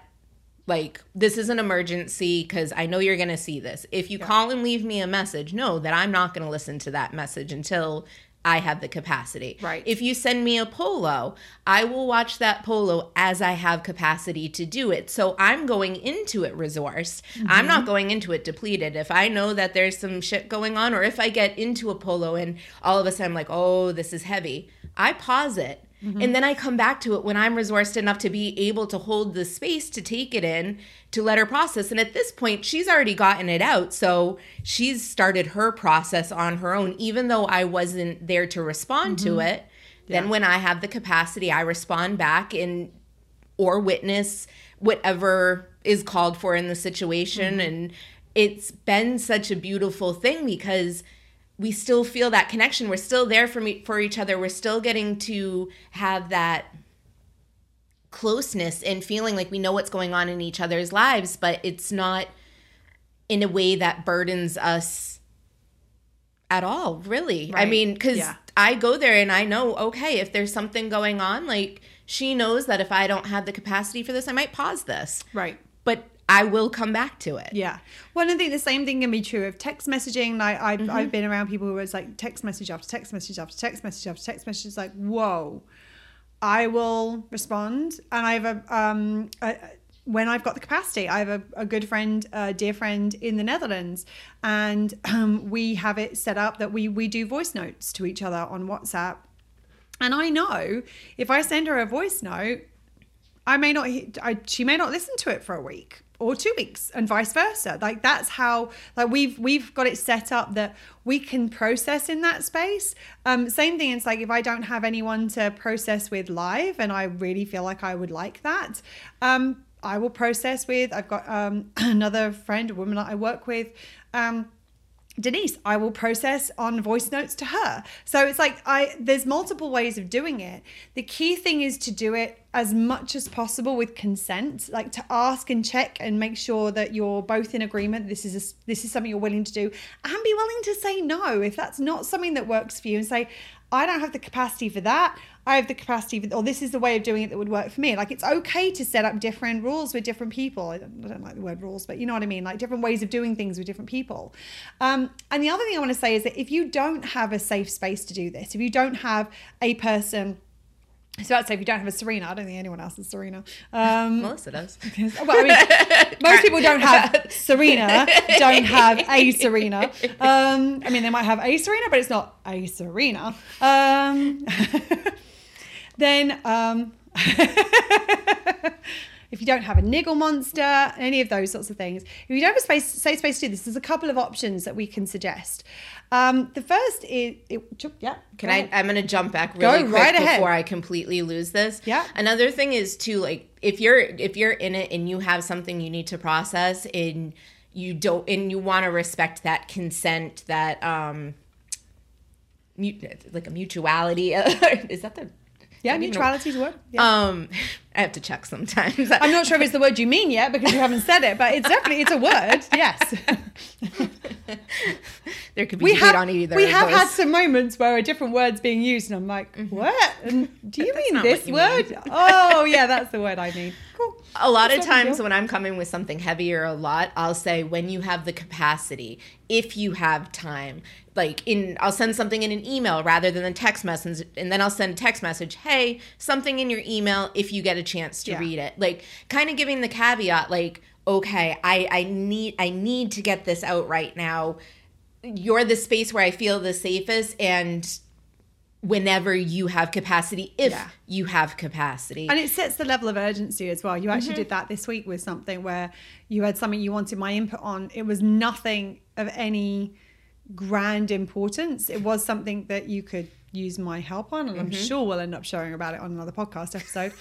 like, this is an emergency because I know you're going to see this. If you yeah. call and leave me a message, know that I'm not going to listen to that message until I have the capacity. Right. If you send me a polo, I will watch that polo as I have capacity to do it. So I'm going into it resourced. Mm-hmm. I'm not going into it depleted. If I know that there's some shit going on, or if I get into a polo and all of a sudden I'm like, oh, this is heavy, I pause it. Mm-hmm. And then I come back to it when I'm resourced enough to be able to hold the space to take it in, to let her process. And at this point, she's already gotten it out. So she's started her process on her own, even though I wasn't there to respond mm-hmm. to it. Yeah. Then when I have the capacity, I respond back in or witness whatever is called for in the situation. Mm-hmm. And it's been such a beautiful thing because we still feel that connection. We're still there for me, for each other. We're still getting to have that closeness and feeling like we know what's going on in each other's lives, but it's not in a way that burdens us at all, really. Right. I mean, because yeah. I go there and I know, okay, if there's something going on, like she knows that if I don't have the capacity for this, I might pause this. Right. But I will come back to it. Yeah. Well, I think the same thing can be true of text messaging. Like I've, mm-hmm. I've been around people who was like text message after text message after text message after text message. It's like, whoa, I will respond. And I've a, um, a, when I've got the capacity, I have a, a good friend, a dear friend in the Netherlands, and um, we have it set up that we we do voice notes to each other on WhatsApp. And I know if I send her a voice note, I may not. I, she may not listen to it for a week. Or two weeks, and vice versa. Like that's how like we've we've got it set up that we can process in that space. Um, same thing. It's like if I don't have anyone to process with live, and I really feel like I would like that, um, I will process with. I've got um, another friend, a woman that I work with. Um, Denise, I will process on voice notes to her. So it's like I there's multiple ways of doing it. The key thing is to do it as much as possible with consent, like to ask and check and make sure that you're both in agreement. This is a, this is something you're willing to do, and be willing to say no if that's not something that works for you, and say, I don't have the capacity for that. I have the capacity, for, or this is the way of doing it that would work for me. Like, it's okay to set up different rules with different people. I don't, I don't like the word rules, but you know what I mean? Like different ways of doing things with different people. Um, and the other thing I want to say is that if you don't have a safe space to do this, if you don't have a person, so I'd say if you don't have a Serena, I don't think anyone else is Serena. Um, Melissa does. Well, I mean, most people don't have Serena, don't have a Serena. Um, I mean, they might have a Serena, but it's not a Serena. Um, then um, if you don't have a niggle monster, any of those sorts of things, if you don't have a space, safe space to do this, there's a couple of options that we can suggest. Um, the first is, it, yeah. Can I, I'm going to jump back really quick right before ahead. I completely lose this. Yeah. Another thing is too, like if you're, if you're in it and you have something you need to process and you don't, and you want to respect that consent, that, um, like a mutuality, is that the, yeah, mutuality is a word. Yeah. Um, I have to check sometimes. I'm not sure if it's the word you mean yet because you haven't said it, but it's definitely, it's a word. Yes. There could be hate on either. We have had some moments where a different word's being used and I'm like, mm-hmm. what? And do you mean this you word? Mean. Oh, yeah, that's the word I mean. Cool. A lot that's of times when I'm coming with something heavier a lot, I'll say when you have the capacity, if you have time, like in, I'll send something in an email rather than a text message. And then I'll send a text message, hey, something in your email if you get a chance to yeah. read it. Like kind of giving the caveat, like, okay, I, I need I need to get this out right now. You're the space where I feel the safest and whenever you have capacity, if yeah. you have capacity. And it sets the level of urgency as well. You actually mm-hmm. did that this week with something where you had something you wanted my input on. It was nothing of any grand importance. It was something that you could use my help on, and mm-hmm. I'm sure we'll end up sharing about it on another podcast episode.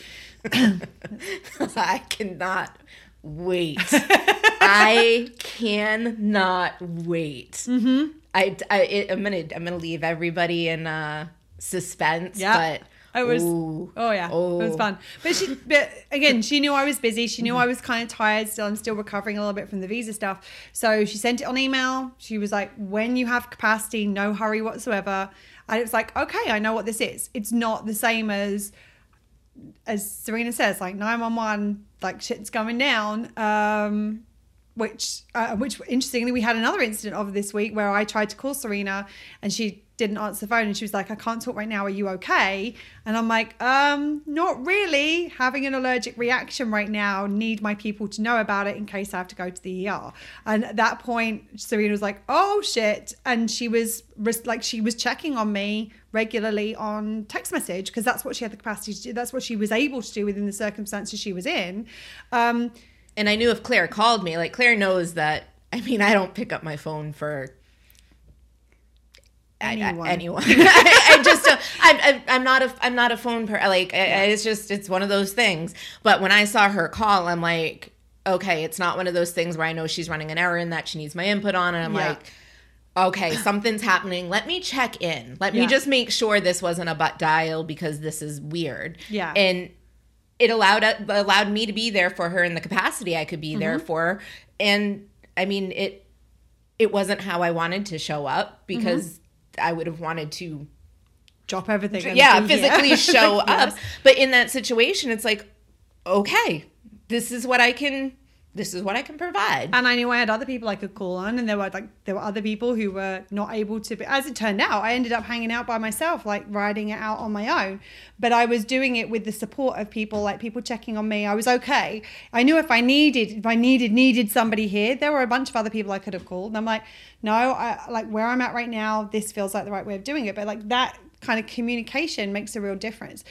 I cannot wait. I cannot wait. Mm-hmm. I, I, it, I'm gonna, I'm gonna leave everybody in uh, suspense. Yeah, but it was. Ooh, oh yeah, oh. It was fun. But she, but again, she knew I was busy. She knew I was kind of tired. Still, I'm still recovering a little bit from the visa stuff. So she sent it on email. She was like, "When you have capacity, no hurry whatsoever." And it's like, okay, I know what this is. It's not the same as, as Serena says, like nine one one, like shit's going down. Um, which, uh, which interestingly, we had another incident of this week where I tried to call Serena and she didn't answer the phone and she was like, I can't talk right now. Are you okay? And I'm like, um, not really. Having an allergic reaction right now. Need my people to know about it in case I have to go to the E R. And at that point, Serena was like, oh shit. And she was like, she was checking on me regularly on text message because that's what she had the capacity to do. That's what she was able to do within the circumstances she was in. Um, And I knew if Claire called me, like Claire knows that, I mean, I don't pick up my phone for anyone. I, I, anyone. I, I just, don't, I, I, I'm not a, I'm not a phone person. Like, yeah. I, it's just, it's one of those things. But when I saw her call, I'm like, okay, it's not one of those things where I know she's running an errand that she needs my input on. And I'm yeah. like, okay, something's happening. Let me check in. Let yeah. me just make sure this wasn't a butt dial because this is weird. Yeah. And it allowed allowed me to be there for her in the capacity I could be mm-hmm. there for her. And I mean, it it wasn't how I wanted to show up because mm-hmm. I would have wanted to drop everything. And yeah, physically show like, up. Yes. But in that situation, it's like, okay, this is what I can. This is what I can provide. And I knew I had other people I could call on, and there were like there were other people who were not able to be, as it turned out, I ended up hanging out by myself, like riding it out on my own. But I was doing it with the support of people, like people checking on me. I was okay. I knew if I needed, if I needed, needed somebody here, there were a bunch of other people I could have called. And I'm like, no, I like where I'm at right now, this feels like the right way of doing it. But like that kind of communication makes a real difference.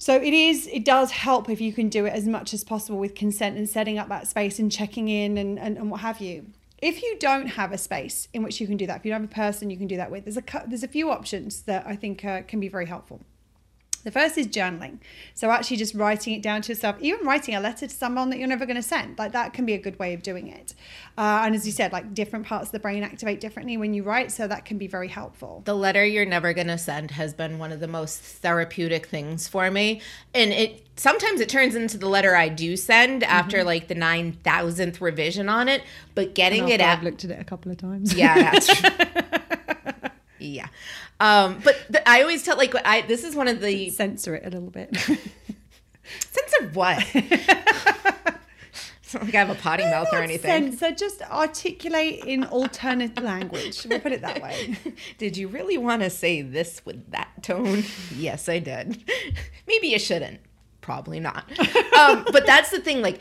So it is, it does help if you can do it as much as possible with consent and setting up that space and checking in and, and, and what have you. If you don't have a space in which you can do that, if you don't have a person you can do that with, there's a, there's a few options that I think uh, can be very helpful. The first is journaling. So actually just writing it down to yourself, even writing a letter to someone that you're never going to send, like that can be a good way of doing it. Uh, and as you said, like different parts of the brain activate differently when you write. So that can be very helpful. The letter you're never going to send has been one of the most therapeutic things for me. And it sometimes it turns into the letter I do send mm-hmm. after like the nine thousandth revision on it. But getting it out. I've looked at it a couple of times. Yeah, that's true. Yeah. Um, but the, I always tell, like, I this is one of the... Censor it a little bit. Censor what? It's not like I have a potty no, mouth or anything. Censor, just articulate in alternate language. We'll put it that way. Did you really want to say this with that tone? Yes, I did. Maybe you shouldn't. Probably not. Um, but that's the thing, like...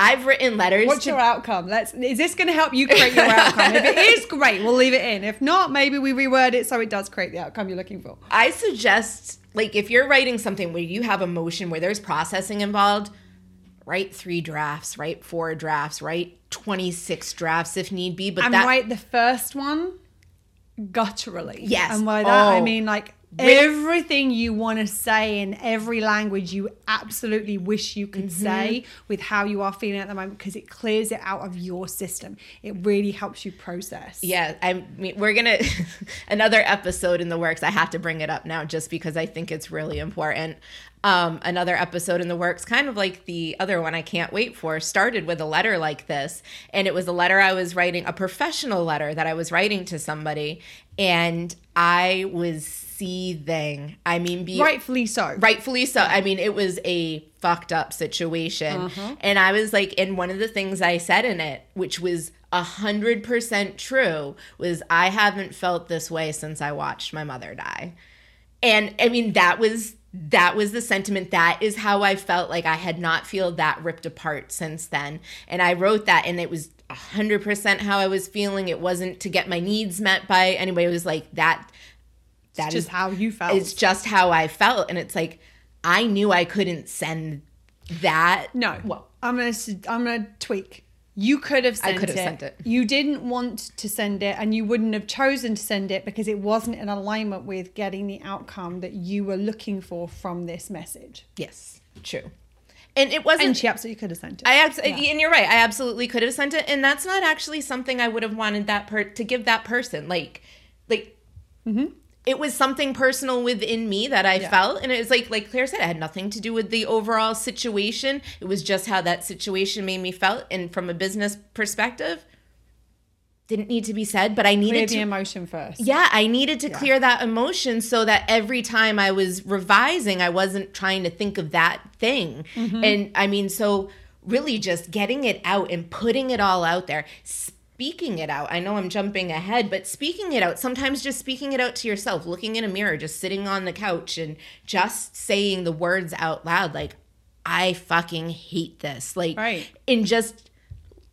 I've written letters. What's to- your outcome? Let's. Is this going to help you create your outcome? If it is, great, we'll leave it in. If not, maybe we reword it so it does create the outcome you're looking for. I suggest, like, if you're writing something where you have emotion, where there's processing involved, write three drafts, write four drafts, write twenty-six drafts if need be. But and that- write the first one gutturally. Yes. And by that, oh. I mean, like, everything you want to say in every language you absolutely wish you could mm-hmm. say with how you are feeling at the moment, because it clears it out of your system. It really helps you process. Yeah, I mean, we're gonna another episode in the works. I have to bring it up now just because I think it's really important. Um, another episode in the works, kind of like the other one I can't wait for, started with a letter like this. And it was a letter I was writing, a professional letter that I was writing to somebody. And I was seething. I mean, be- rightfully so. Rightfully so. I mean, it was a fucked up situation. Uh-huh. And I was like, and one of the things I said in it, which was one hundred percent true, was I haven't felt this way since I watched my mother die. And I mean, that was... That was the sentiment. That is how I felt. Like I had not feel that ripped apart since then. And I wrote that and it was one hundred percent how I was feeling. It wasn't to get my needs met by anybody. It was like that. That it's is just how you felt. It's just how I felt. And it's like, I knew I couldn't send that. No, well, I'm going to, I'm going to tweak. You could have sent it. I could have it. sent it. You didn't want to send it and you wouldn't have chosen to send it because it wasn't in alignment with getting the outcome that you were looking for from this message. Yes, true. And it wasn't... And she absolutely could have sent it. I abs- yeah. And you're right. I absolutely could have sent it. And that's not actually something I would have wanted that per- to give that person. Like, like mm-hmm. it was something personal within me that I yeah. felt. And it was like, like Claire said, it had nothing to do with the overall situation. It was just how that situation made me felt. And from a business perspective, didn't need to be said, but I needed clear to. Clear the emotion first. Yeah, I needed to yeah. clear that emotion so that every time I was revising, I wasn't trying to think of that thing. Mm-hmm. And I mean, so really just getting it out and putting it all out there. Speaking it out. I know I'm jumping ahead, but speaking it out, sometimes just speaking it out to yourself, looking in a mirror, just sitting on the couch and just saying the words out loud, like, I fucking hate this. Like, right. And just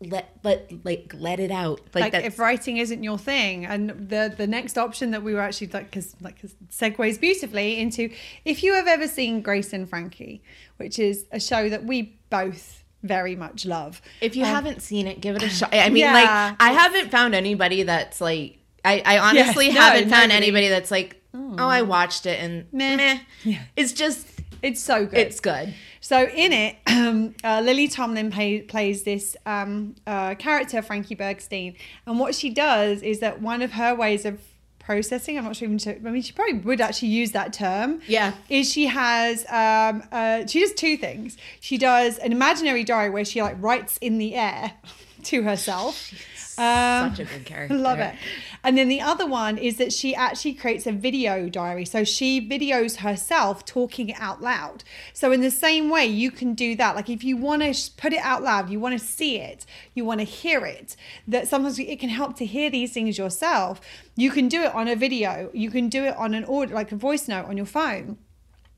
let, let, like, let it out. Like, like if writing isn't your thing. And the, the next option that we were actually like, cause like cause segues beautifully into, if you have ever seen Grace and Frankie, which is a show that we both very much love. If you um, haven't seen it, give it a shot. I mean, yeah. like, I haven't found anybody that's like, I, I honestly yes, haven't no, found nobody. anybody that's like, oh. oh, I watched it and meh. meh. Yeah. It's just, it's so good. It's good. So in it, um, uh, Lily Tomlin play, plays this um, uh, character, Frankie Bergstein. And what she does is that one of her ways of processing, I'm not sure even to, I mean, she probably would actually use that term. Yeah. Is she has, um, uh, she does two things. She does an imaginary diary where she like writes in the air to herself. Um, Such a good character. Love it. And then the other one is that she actually creates a video diary. So she videos herself talking it out loud. So in the same way, you can do that. Like if you want to put it out loud, you want to see it, you want to hear it, that sometimes it can help to hear these things yourself. You can do it on a video. You can do it on an audio, like a voice note on your phone.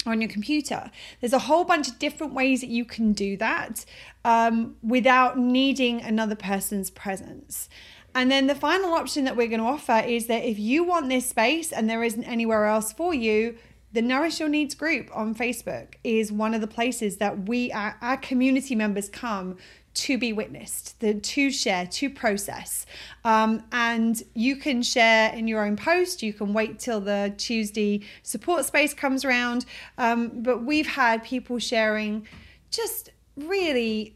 On your computer. There's a whole bunch of different ways that you can do that um, without needing another person's presence. And then the final option that we're going to offer is that if you want this space and there isn't anywhere else for you, the Nourish Your Needs group on Facebook is one of the places that we, our, our community members come to be witnessed, the to share, to process. Um, and you can share in your own post. You can wait till the Tuesday support space comes around. Um, but we've had people sharing just really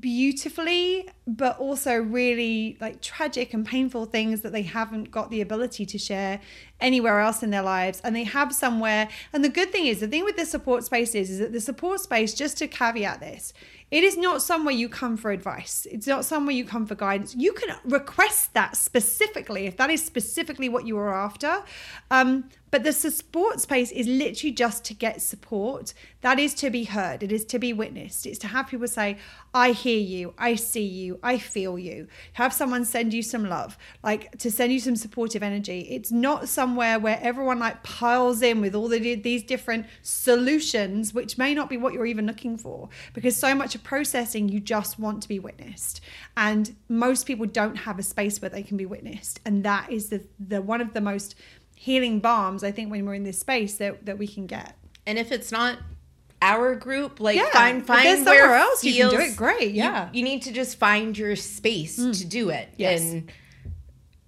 beautifully, but also really like tragic and painful things that they haven't got the ability to share anywhere else in their lives, and they have somewhere. And the good thing is, the thing with the support space is, is that the support space, just to caveat this, It is not somewhere you come for advice. It's not somewhere you come for guidance. You can request that specifically if that is specifically what you are after. Um, but the support space is literally just to get support. That is to be heard. It is to be witnessed. It's to have people say, I hear you. I see you. I feel you. Have someone send you some love, like to send you some supportive energy. It's not somewhere where everyone like piles in with all the, these different solutions, which may not be what you're even looking for, because so much of processing, you just want to be witnessed. And most people don't have a space where they can be witnessed. And that is the, the one of the most healing balms, I think, when we're in this space that, that we can get. And if it's not our group, like yeah, find find where else feels, you can do it great. Yeah, you, you need to just find your space mm. to do it. Yes, and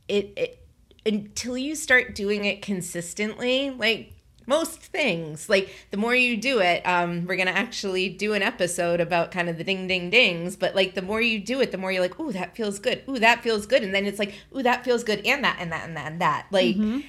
it, it until you start doing it consistently, like most things, like the more you do it, um, we're gonna actually do an episode about kind of the ding ding dings. But like the more you do it, the more you're like, ooh, that feels good. Ooh, that feels good. And then it's like, ooh, that feels good, and that and that and that and that. Like. Mm-hmm.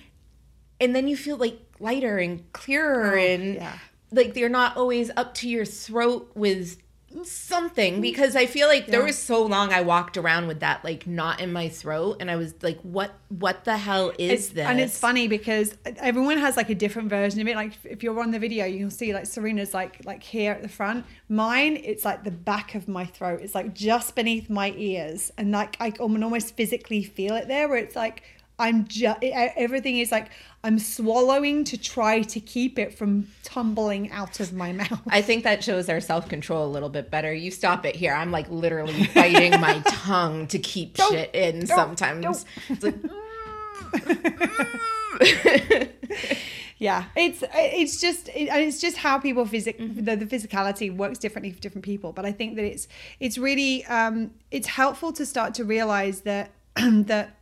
And then you feel like lighter and clearer oh, and yeah. like you're not always up to your throat with something, because I feel like yeah. there was so long I walked around with that like knot in my throat, and I was like, what what the hell is it's, this? And it's funny because everyone has like a different version of it. Like if you're on the video, you'll see like Serena's like like here at the front. Mine, it's like the back of my throat. It's like just beneath my ears, and like I can almost physically feel it there, where it's like I'm just everything is like I'm swallowing to try to keep it from tumbling out of my mouth. I think that shows our self-control a little bit better. You stop it here. I'm like literally biting my tongue to keep don't, shit in don't, sometimes. Don't. It's like, yeah, it's it's just it, it's just how people physic mm-hmm. the, the physicality works differently for different people. But I think that it's it's really um, it's helpful to start to realize that that.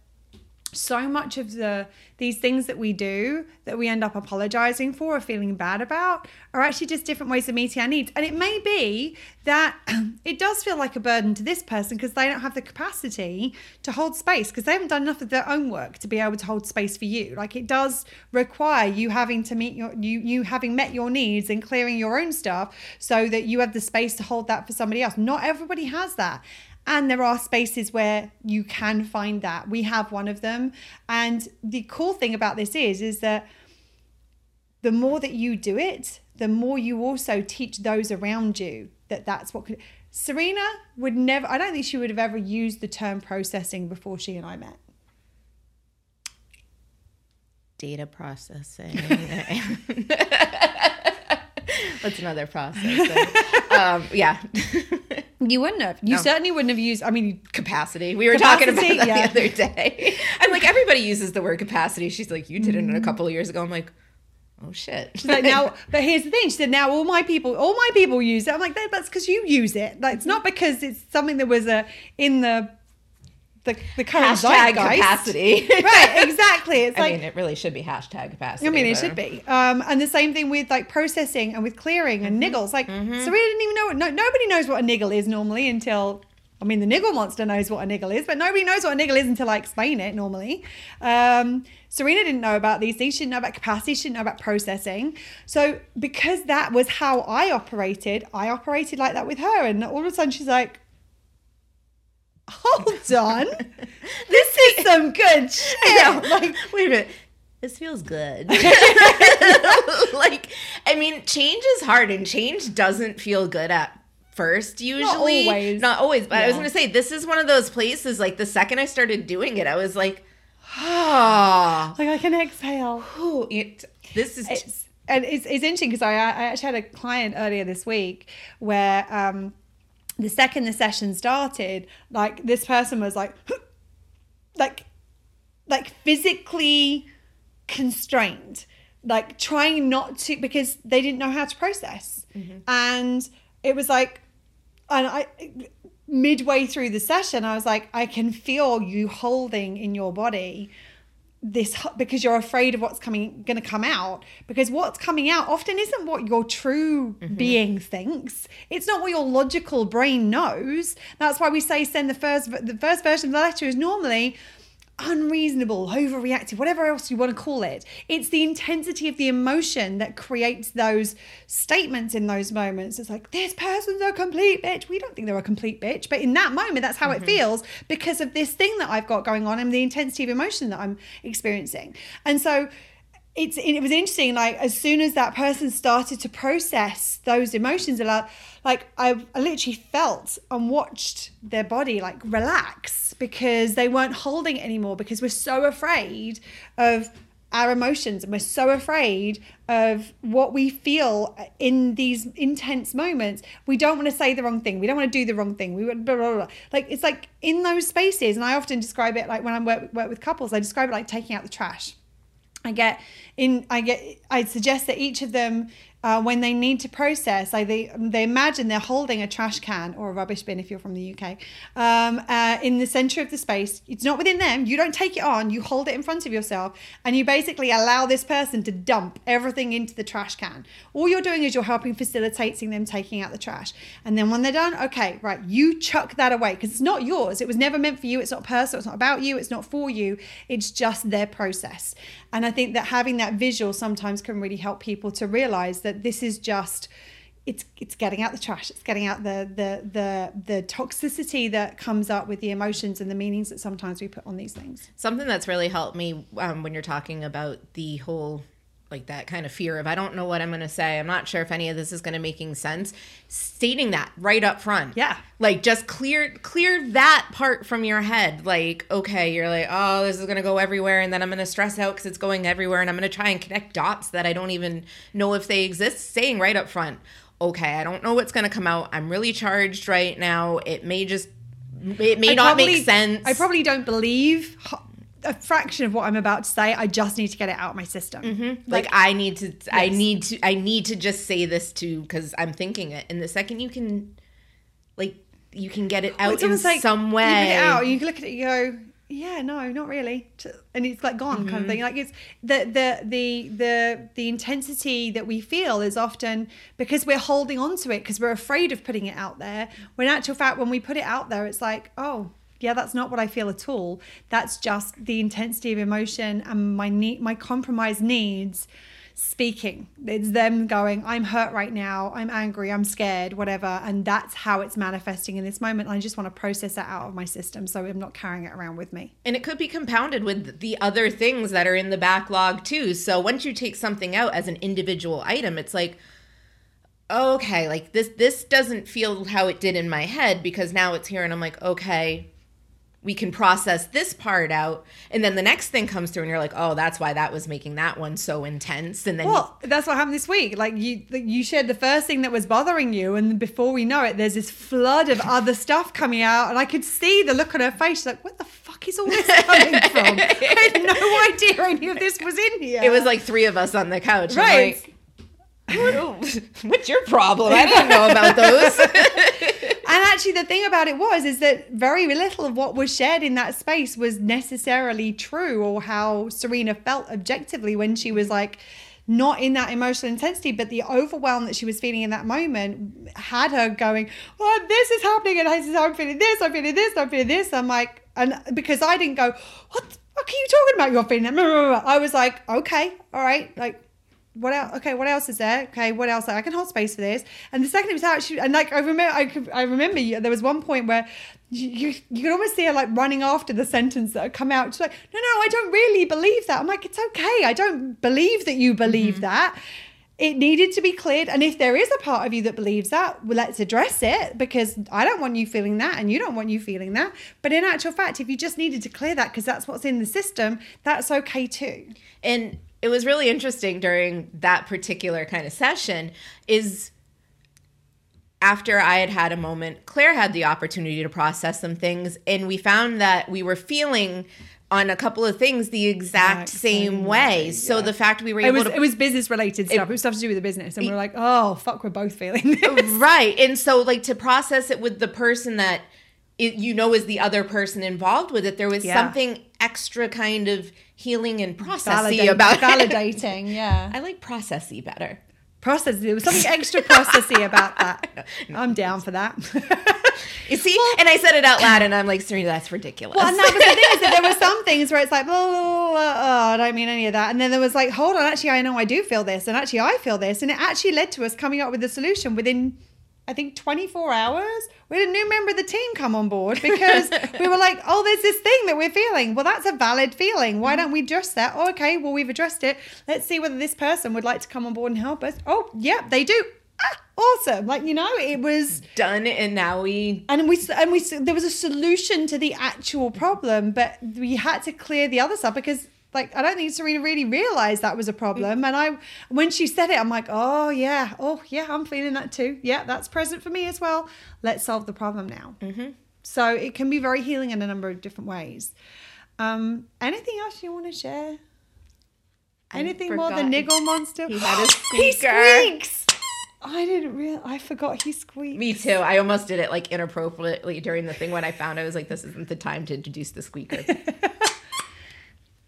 So much of the these things that we do that we end up apologizing for or feeling bad about are actually just different ways of meeting our needs. And it may be that it does feel like a burden to this person because they don't have the capacity to hold space, because they haven't done enough of their own work to be able to hold space for you. Like it does require you having to meet your you you having met your needs and clearing your own stuff so that you have the space to hold that for somebody else. Not everybody has that. And there are spaces where you can find that. We have one of them. And the cool thing about this is, is that the more that you do it, the more you also teach those around you that that's what could... Serena would never... I don't think she would have ever used the term processing before she and I met. Data processing. What's another process? um, yeah. You wouldn't have. You no. certainly wouldn't have used, I mean, capacity. We were capacity, talking about that yeah. the other day. I'm like, everybody uses the word capacity. She's like, you did it a couple of years ago. I'm like, oh, shit. She's like, now, but here's the thing. She said, now all my people, all my people use it. I'm like, that, that's because you use it. Like, it's not because it's something that was uh, in the The, the current hashtag capacity. Right, exactly. It's I like, mean, it really should be hashtag capacity. I mean, it but... should be. Um, and the same thing with like processing and with clearing mm-hmm. and niggles. Like, mm-hmm. Serena didn't even know what, no, nobody knows what a niggle is normally until, I mean, the niggle monster knows what a niggle is, but nobody knows what a niggle is until I explain it normally. Um, Serena didn't know about these things. She didn't know about capacity. She didn't know about processing. So because that was how I operated, I operated like that with her. And all of a sudden she's like, hold on, this is some good shit. I know. Like, wait a minute, this feels good. Like, I mean, change is hard, and change doesn't feel good at first usually. Not always. Not always, but yeah. I was going to say, this is one of those places, like, the second I started doing it, I was like, ah. Oh. Like, I can exhale. Ooh, it, this is... It's, just- and it's, it's interesting, because I, I actually had a client earlier this week where... um the second the session started, like this person was like, like, like physically constrained, like trying not to, because they didn't know how to process. Mm-hmm. And it was like, and I, midway through the session, I was like, I can feel you holding in your body this, because you're afraid of what's coming going to come out, because what's coming out often isn't what your true mm-hmm. being thinks. It's not what your logical brain knows. That's why we say send the first the first version of the letter is normally unreasonable, overreactive, whatever else you want to call it. It's the intensity of the emotion that creates those statements in those moments. It's like, this person's a complete bitch. We don't think they're a complete bitch, but in that moment, that's how mm-hmm. it feels because of this thing that I've got going on and the intensity of emotion that I'm experiencing. And so it's it was interesting, like, as soon as that person started to process those emotions, like, I, I literally felt and watched their body, like, relax because they weren't holding it anymore, because we're so afraid of our emotions and we're so afraid of what we feel in these intense moments. We don't want to say the wrong thing. We don't want to do the wrong thing. We would blah, blah, blah. Like, it's like in those spaces, and I often describe it, like, when I work, work with couples, I describe it like taking out the trash. I get in, I get, I suggest that each of them, uh, when they need to process, like they, they imagine they're holding a trash can or a rubbish bin, if you're from the U K, um, uh, in the center of the space. It's not within them. You don't take it on. You hold it in front of yourself and you basically allow this person to dump everything into the trash can. All you're doing is you're helping facilitating them taking out the trash. And then when they're done, okay, right, you chuck that away because it's not yours. It was never meant for you. It's not personal. It's not about you. It's not for you. It's just their process. And I think that having that visual sometimes can really help people to realize that this is just, it's it's getting out the trash, it's getting out the the the the toxicity that comes up with the emotions and the meanings that sometimes we put on these things. Something that's really helped me um, when you're talking about the whole, like, that kind of fear of, I don't know what I'm going to say. I'm not sure if any of this is going to making sense. Stating that right up front. Yeah. Like, just clear clear that part from your head. Like, okay, you're like, oh, this is going to go everywhere. And then I'm going to stress out because it's going everywhere. And I'm going to try and connect dots that I don't even know if they exist. Saying right up front, okay, I don't know what's going to come out. I'm really charged right now. It may just, it may I not probably, make sense. I probably don't believe a fraction of what I'm about to say. I just need to get it out of my system. Mm-hmm. Like, like I need to, yes. I need to, I need to just say this to, because I'm thinking it. And the second you can, like, you can get it out, well, it's almost in like some way. You get it out, you look at it, you go, yeah, no, not really, and it's like gone, mm-hmm. kind of thing. Like, it's the the the the the intensity that we feel is often because we're holding on to it because we're afraid of putting it out there. When in actual fact, when we put it out there, it's like, oh, yeah, that's not what I feel at all. That's just the intensity of emotion and my need, my compromise needs speaking. It's them going, I'm hurt right now. I'm angry. I'm scared, whatever. And that's how it's manifesting in this moment. I just want to process that out of my system so I'm not carrying it around with me. And it could be compounded with the other things that are in the backlog too. So once you take something out as an individual item, it's like, okay, like this, this doesn't feel how it did in my head because now it's here and I'm like, okay, we can process this part out. And then the next thing comes through and you're like, oh, that's why that was making that one so intense. And then well, you- that's what happened this week. Like you you shared the first thing that was bothering you. And before we know it, there's this flood of other stuff coming out. And I could see the look on her face. She's like, what the fuck is all this coming from? I had no idea any of this was in here. It was like three of us on the couch. Right. Like, what, what's your problem? I didn't know about those. And actually the thing about it was, is that very little of what was shared in that space was necessarily true or how Serena felt objectively when she was like, not in that emotional intensity, but the overwhelm that she was feeling in that moment had her going, well, this is happening and this is how I'm feeling this, I'm feeling this, I'm feeling this. I'm like, and because I didn't go, what the fuck are you talking about? You're feeling that. I was like, okay, all right, like, what else? Okay, what else is there? Okay, what else? I can hold space for this. And the second it was out, she, and like I remember, I, could, I remember you, there was one point where you, you you could almost see her like running after the sentence that had come out. She's like, no, no, I don't really believe that. I'm like, it's okay. I don't believe that you believe mm-hmm. that. It needed to be cleared. And if there is a part of you that believes that, well, let's address it because I don't want you feeling that and you don't want you feeling that. But in actual fact, if you just needed to clear that because that's what's in the system, that's okay too. And it was really interesting during that particular kind of session is after I had had a moment, Claire had the opportunity to process some things, and we found that we were feeling on a couple of things the exact, exact same, same way. way. So yeah. The fact we were able it was, to... It was business-related stuff. It, it was stuff to do with the business. And it, we were like, oh, fuck, we're both feeling this. Right. And so like to process it with the person that it, you know is the other person involved with it, there was yeah. something extra kind of healing and processy Validate, about validating, it. Validating, yeah. I like processy better. Process. There was something extra processy about that. I'm down for that. You see? Well, and I said it out loud, and I'm like, Serena, that's ridiculous. Well, and that was the thing is that there were some things where it's like, oh, oh, oh, I don't mean any of that. And then there was like, hold on, actually, I know I do feel this, and actually I feel this. And it actually led to us coming up with a solution within, I think, twenty-four hours. We had a new member of the team come on board because we were like, oh, there's this thing that we're feeling. Well, that's a valid feeling. Why don't we address that? Oh, okay, well, we've addressed it. Let's see whether this person would like to come on board and help us. Oh, yeah, they do. Ah, awesome. Like, you know, it was done, and now we and we and we there was a solution to the actual problem, but we had to clear the other stuff because, like, I don't think Serena really realized that was a problem. And I, when she said it, I'm like, oh yeah, oh yeah, I'm feeling that too. Yeah, that's present for me as well. Let's solve the problem now. Mm-hmm. So it can be very healing in a number of different ways. Um, anything else you want to share? I anything forgot. More than Niggle Monster? He had a squeaker. He squeaks. I didn't realize. I forgot he squeaks. Me too. I almost did it like inappropriately during the thing when I found I was like, this isn't the time to introduce the squeaker.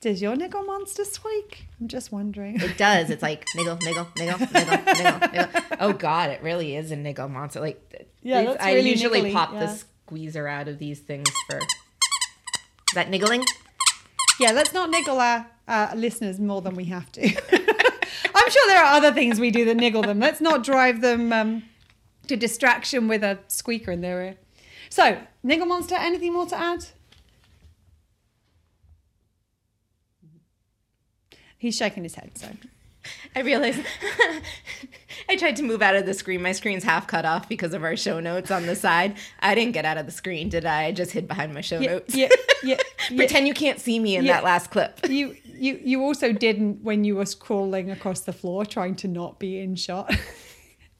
Does your niggle monster squeak? I'm just wondering. It does. It's like niggle, niggle, niggle, niggle, niggle, niggle. Oh God, it really is a niggle monster. Like, yeah, that's I really usually niggly. pop yeah. the squeezer out of these things for. Is that niggling? Yeah, let's not niggle our uh, listeners more than we have to. I'm sure there are other things we do that niggle them. Let's not drive them um, to distraction with a squeaker in their ear. So, niggle monster, anything more to add? He's shaking his head, so. I realized I tried to move out of the screen. My screen's half cut off because of our show notes on the side. I didn't get out of the screen, did I? I just hid behind my show yeah, notes. Yeah, yeah, yeah. Pretend you can't see me in yeah. that last clip. You, you, you also didn't when you were crawling across the floor trying to not be in shot.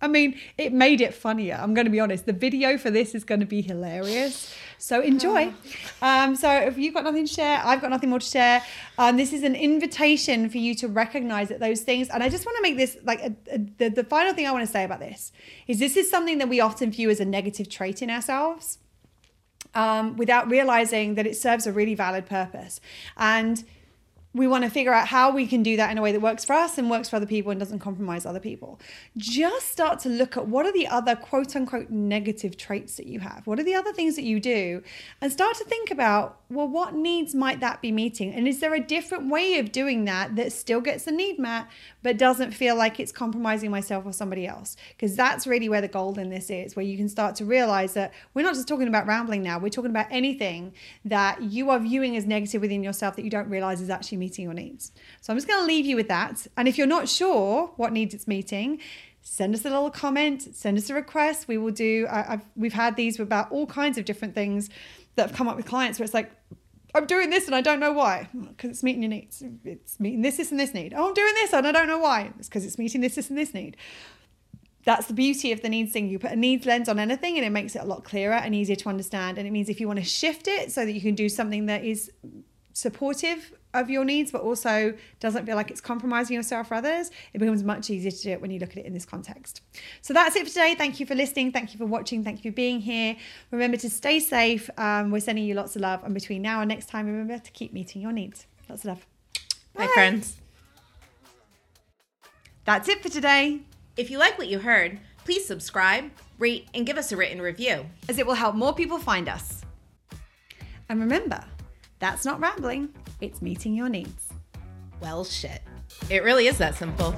I mean, it made it funnier. I'm going to be honest. The video for this is going to be hilarious. So enjoy. Um, so if you've got nothing to share, I've got nothing more to share. Um, this is an invitation for you to recognize that those things. And I just want to make this like a, a, the, the final thing I want to say about this is this is something that we often view as a negative trait in ourselves um, without realizing that it serves a really valid purpose. And we want to figure out how we can do that in a way that works for us and works for other people and doesn't compromise other people. Just start to look at what are the other quote unquote negative traits that you have? What are the other things that you do? And start to think about, well, what needs might that be meeting? And is there a different way of doing that that still gets the need met, but doesn't feel like it's compromising myself or somebody else? Because that's really where the gold in this is, where you can start to realize that we're not just talking about rambling now. We're talking about anything that you are viewing as negative within yourself that you don't realize is actually meeting your needs. So I'm just going to leave you with that. And if you're not sure what needs it's meeting, send us a little comment, send us a request. We will do, I, I've, we've had these about all kinds of different things that have come up with clients where it's like, I'm doing this and I don't know why, because it's meeting your needs. It's meeting this, this, and this need. Oh, I'm doing this and I don't know why. It's because it's meeting this, this, and this need. That's the beauty of the needs thing. You put a needs lens on anything and it makes it a lot clearer and easier to understand. And it means if you want to shift it so that you can do something that is supportive of your needs, but also doesn't feel like it's compromising yourself or others, it becomes much easier to do it when you look at it in this context. So that's it for today. Thank you for listening. Thank you for watching. Thank you for being here. Remember to stay safe. Um, we're sending you lots of love. And between now and next time, remember to keep meeting your needs. Lots of love. Bye, Bye friends. That's it for today. If you like what you heard, please subscribe, rate, and give us a written review, as it will help more people find us. And remember, that's not rambling. It's meeting your needs. Well, shit. It really is that simple.